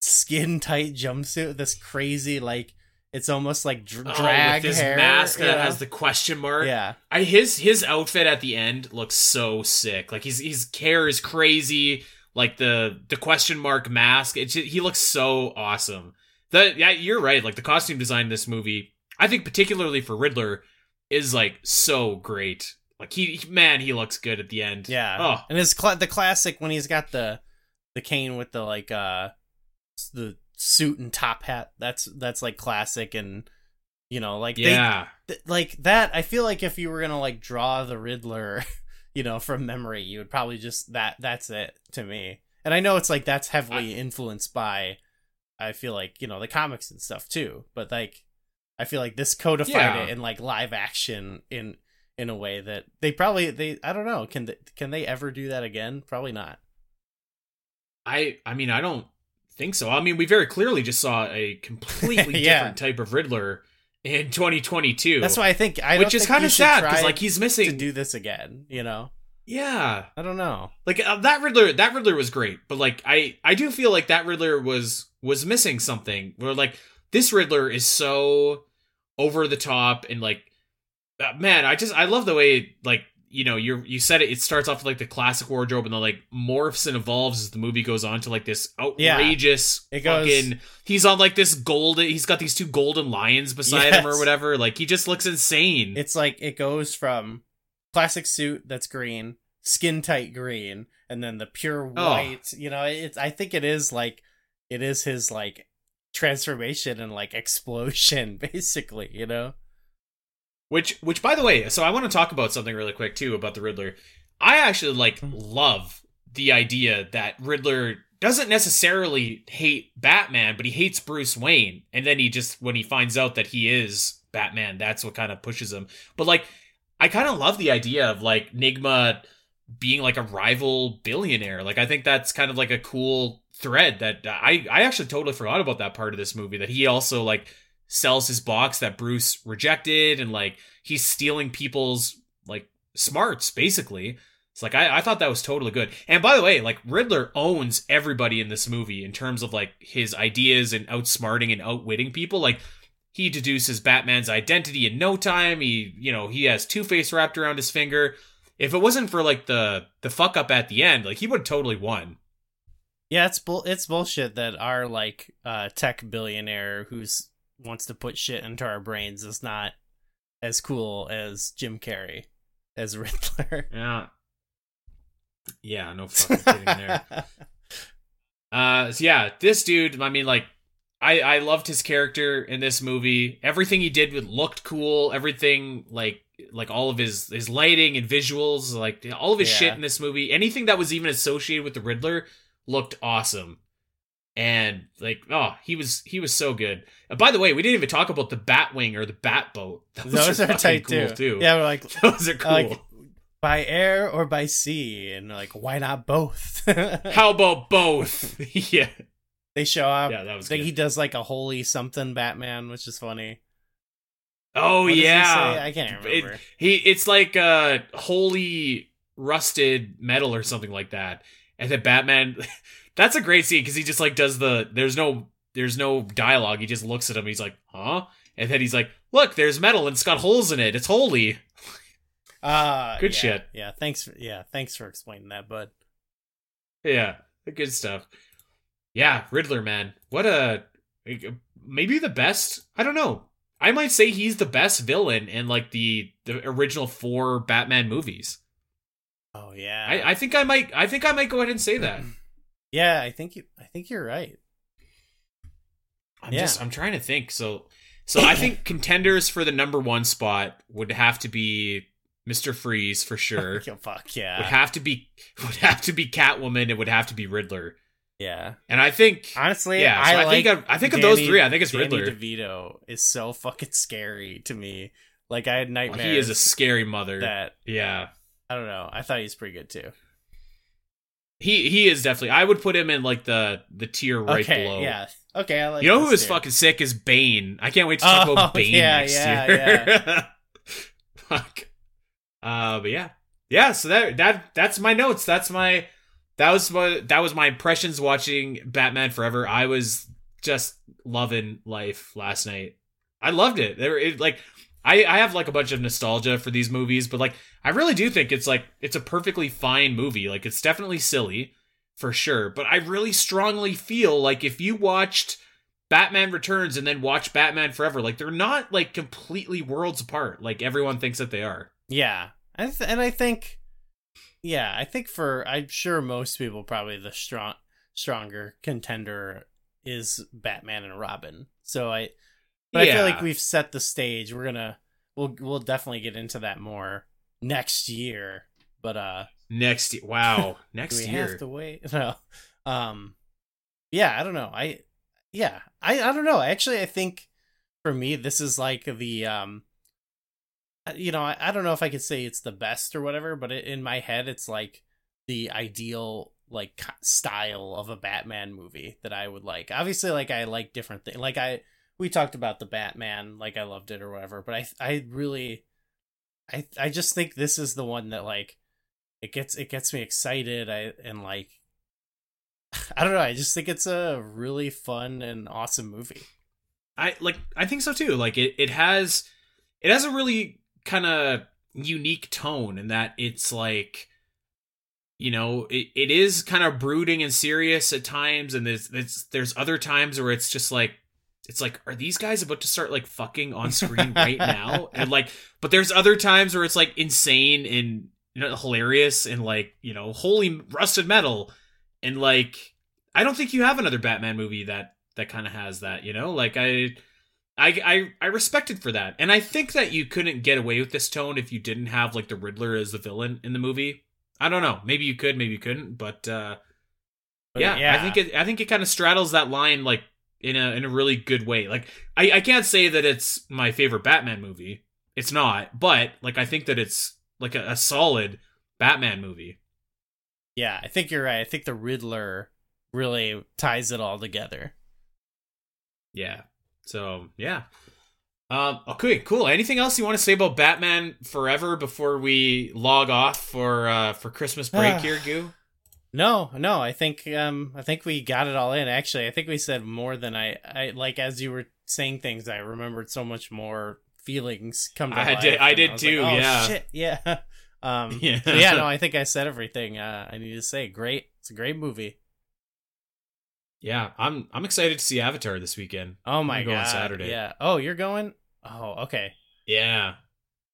skin tight jumpsuit, this crazy like, it's almost like drag with this hair, mask that has the question mark. Yeah, his outfit at the end looks so sick. Like his hair is crazy, like the question mark mask. He looks so awesome. You're right. Like the costume design in this movie, I think particularly for Riddler, is like so great. Like he looks good at the end. Yeah. Oh, and his the classic when he's got the cane with the like the suit and top hat, that's like classic. And you know, like like that, I feel like if you were gonna like draw the Riddler, you know, from memory, you would probably just that's it to me. And I know it's like that's heavily influenced by, I feel like, you know, the comics and stuff too, but like I feel like this codified it in like live action in a way that they probably, I don't know, can they ever do that again? Probably not. I mean, I don't think so. I mean, we very clearly just saw a completely different type of Riddler in 2022. That's why I think which is kind of sad, because like he's missing to do this again, you know? Yeah, I don't know. Like that Riddler was great, but like I do feel like that Riddler was missing something. Where like this Riddler is so over the top and like, man, I love the way, like, you know, you said it starts off with, like, the classic wardrobe and then, like, morphs and evolves as the movie goes on to, like, this outrageous he's on, like, this golden... He's got these two golden lions beside him or whatever. Like, he just looks insane. It's like, it goes from classic suit that's green, skin-tight green, and then the pure white. You know, I think it is, like... It is his, like, transformation and, like, explosion, basically, you know? Which, by the way, so I want to talk about something really quick, too, about the Riddler. I actually, like, love the idea that Riddler doesn't necessarily hate Batman, but he hates Bruce Wayne. And then he just, when he finds out that he is Batman, that's what kind of pushes him. But, like, I kind of love the idea of, like, Nygma being, like, a rival billionaire. Like, I think that's kind of, like, a cool thread that I actually totally forgot about that part of this movie, that he also, like... sells his box that Bruce rejected, and like he's stealing people's like smarts basically. It's like I thought that was totally good. And by the way, like Riddler owns everybody in this movie in terms of like his ideas and outsmarting and outwitting people. Like he deduces Batman's identity in no time. He has Two-Face wrapped around his finger. If it wasn't for like the fuck up at the end, like he would have totally won. Yeah, it's bullshit that our like tech billionaire who's wants to put shit into our brains is not as cool as Jim Carrey as Riddler. Yeah, no fucking kidding there. So yeah, this dude, I mean, like, I loved his character in this movie. Everything he did looked cool. Everything, like all of his lighting and visuals, like all of his shit in this movie, anything that was even associated with the Riddler looked awesome. And like, he was so good. And by the way, we didn't even talk about the Batwing or the Batboat. Those are tight cool too. Yeah, we're like, those are cool. Like, by air or by sea, and like, why not both? How about both? Yeah, they show up. Yeah, that was. He does like a holy something Batman, which is funny. Oh what yeah, I can't remember. It's like a holy rusted metal or something like that, and then Batman. That's a great scene because he just like does there's no dialogue. He just looks at him. He's like, huh? And then he's like, look, there's metal and it's got holes in it. It's holy. Good shit. Yeah. Thanks for explaining that, bud. Yeah. Good stuff. Yeah. Riddler, man. Maybe the best. I don't know. I might say he's the best villain in like the original 4 Batman movies. Oh yeah. I think I might go ahead and say that. Yeah, I think you're right. I'm trying to think. So I think contenders for the number 1 spot would have to be Mr. Freeze for sure. Oh, fuck yeah. Would have to be Catwoman. It would have to be Riddler. Yeah. And I think honestly, yeah. So I think Danny, of those 3, I think it's Riddler. Danny DeVito is so fucking scary to me. Like I had nightmares. Well, he is a scary mother. I don't know. I thought he was pretty good too. He is definitely. I would put him in like the tier right below. Yeah. Okay. I like. You know who is fucking sick is Bane. I can't wait to talk about Bane next year. Yeah. Fuck. But yeah. So that's my notes. That was my impressions watching Batman Forever. I was just loving life last night. I loved it. I have like a bunch of nostalgia for these movies, but like I really do think it's like it's a perfectly fine movie. Like it's definitely silly for sure, but I really strongly feel like if you watched Batman Returns and then watch Batman Forever, like they're not like completely worlds apart like everyone thinks that they are. Yeah. I'm sure most people probably the stronger contender is Batman and Robin. But I feel like we've set the stage. We'll definitely get into that more next year. But next year. We have to wait. No. I don't know. I don't know. Actually, I think for me this is like the I don't know if I could say it's the best or whatever, but in my head it's like the ideal like style of a Batman movie that I would like. Obviously, like I like different things. Like we talked about the Batman, like I loved it or whatever, but I just think this is the one that like it gets me excited. I don't know. I just think it's a really fun and awesome movie. I think so too. Like it has a really kind of unique tone in that it's like, you know, it is kind of brooding and serious at times, and there's other times where it's just like, it's like, are these guys about to start like fucking on screen right now? And like, but there's other times where it's like insane and, you know, hilarious and like, you know, holy rusted metal. And like, I don't think you have another Batman movie that kind of has that, you know, like I respect it for that. And I think that you couldn't get away with this tone if you didn't have like the Riddler as the villain in the movie. I don't know. Maybe you could, maybe you couldn't, but yeah. I think it kind of straddles that line like in a really good way. Like I can't say that it's my favorite Batman movie. It's not, but like I think that it's like a solid Batman movie. Yeah, I think you're right. I think the Riddler really ties it all together. Yeah. So, yeah. Okay, cool. Anything else you want to say about Batman Forever before we log off for Christmas break here, Goo? No. I think we got it all in. Actually, I think we said more than I like. As you were saying things, I remembered so much more feelings come to life. I did too. Like, oh, yeah. Shit. Yeah. Yeah. So yeah, no, I think I said everything I need to say. Great. It's a great movie. Yeah, I'm excited to see Avatar this weekend. Oh my god, on Saturday. Yeah. Oh, you're going? Oh, okay. Yeah.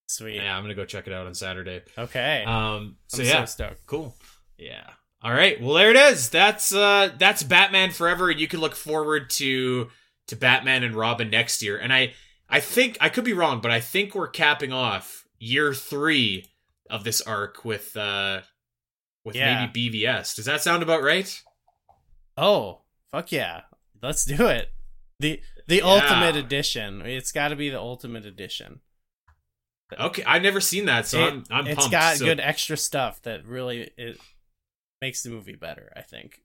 Sweet. Yeah, I'm gonna go check it out on Saturday. Okay. I'm so stoked. Cool. Yeah. All right. Well, there it is. That's Batman Forever, and you can look forward to Batman and Robin next year. And I think I could be wrong, but I think we're capping off year 3 of this arc with maybe BVS. Does that sound about right? Oh. Fuck yeah, let's do it. The ultimate edition. It's got to be the ultimate edition. Okay, I've never seen that, so I'm pumped. It's got good extra stuff that really it makes the movie better, I think.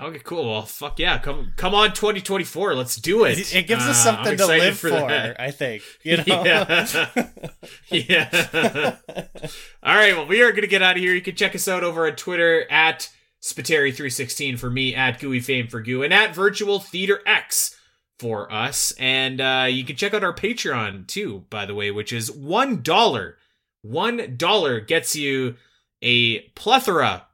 Okay, cool. Well, fuck yeah. Come on, 2024. Let's do it. It gives us something to live for, I think. You know? Yeah. All right, well, we are going to get out of here. You can check us out over on Twitter at Spiteri316 for me, at Gooey Fame for Goo, and at Virtual Theater X for us. And you can check out our Patreon too, by the way, which is $1. $1 gets you a plethora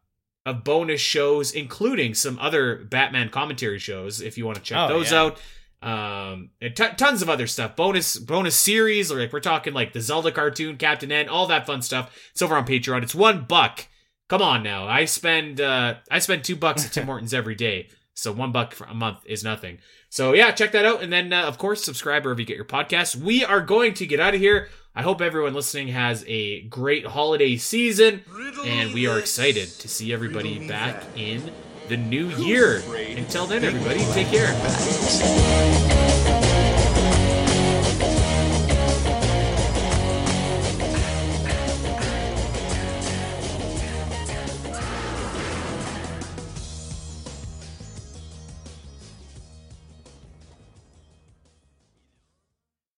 of bonus shows, including some other Batman commentary shows if you want to check those out. And tons of other stuff, bonus series, or like we're talking like the Zelda cartoon, Captain N, all that fun stuff. It's over on Patreon. It's $1. Come on now, I spend $2 at Tim Hortons every day, so $1 a month is nothing. So yeah, check that out, and then of course subscribe wherever you get your podcasts. We are going to get out of here. I hope everyone listening has a great holiday season, and we are excited to see everybody back in the new year. Until then, everybody, take care. Bye.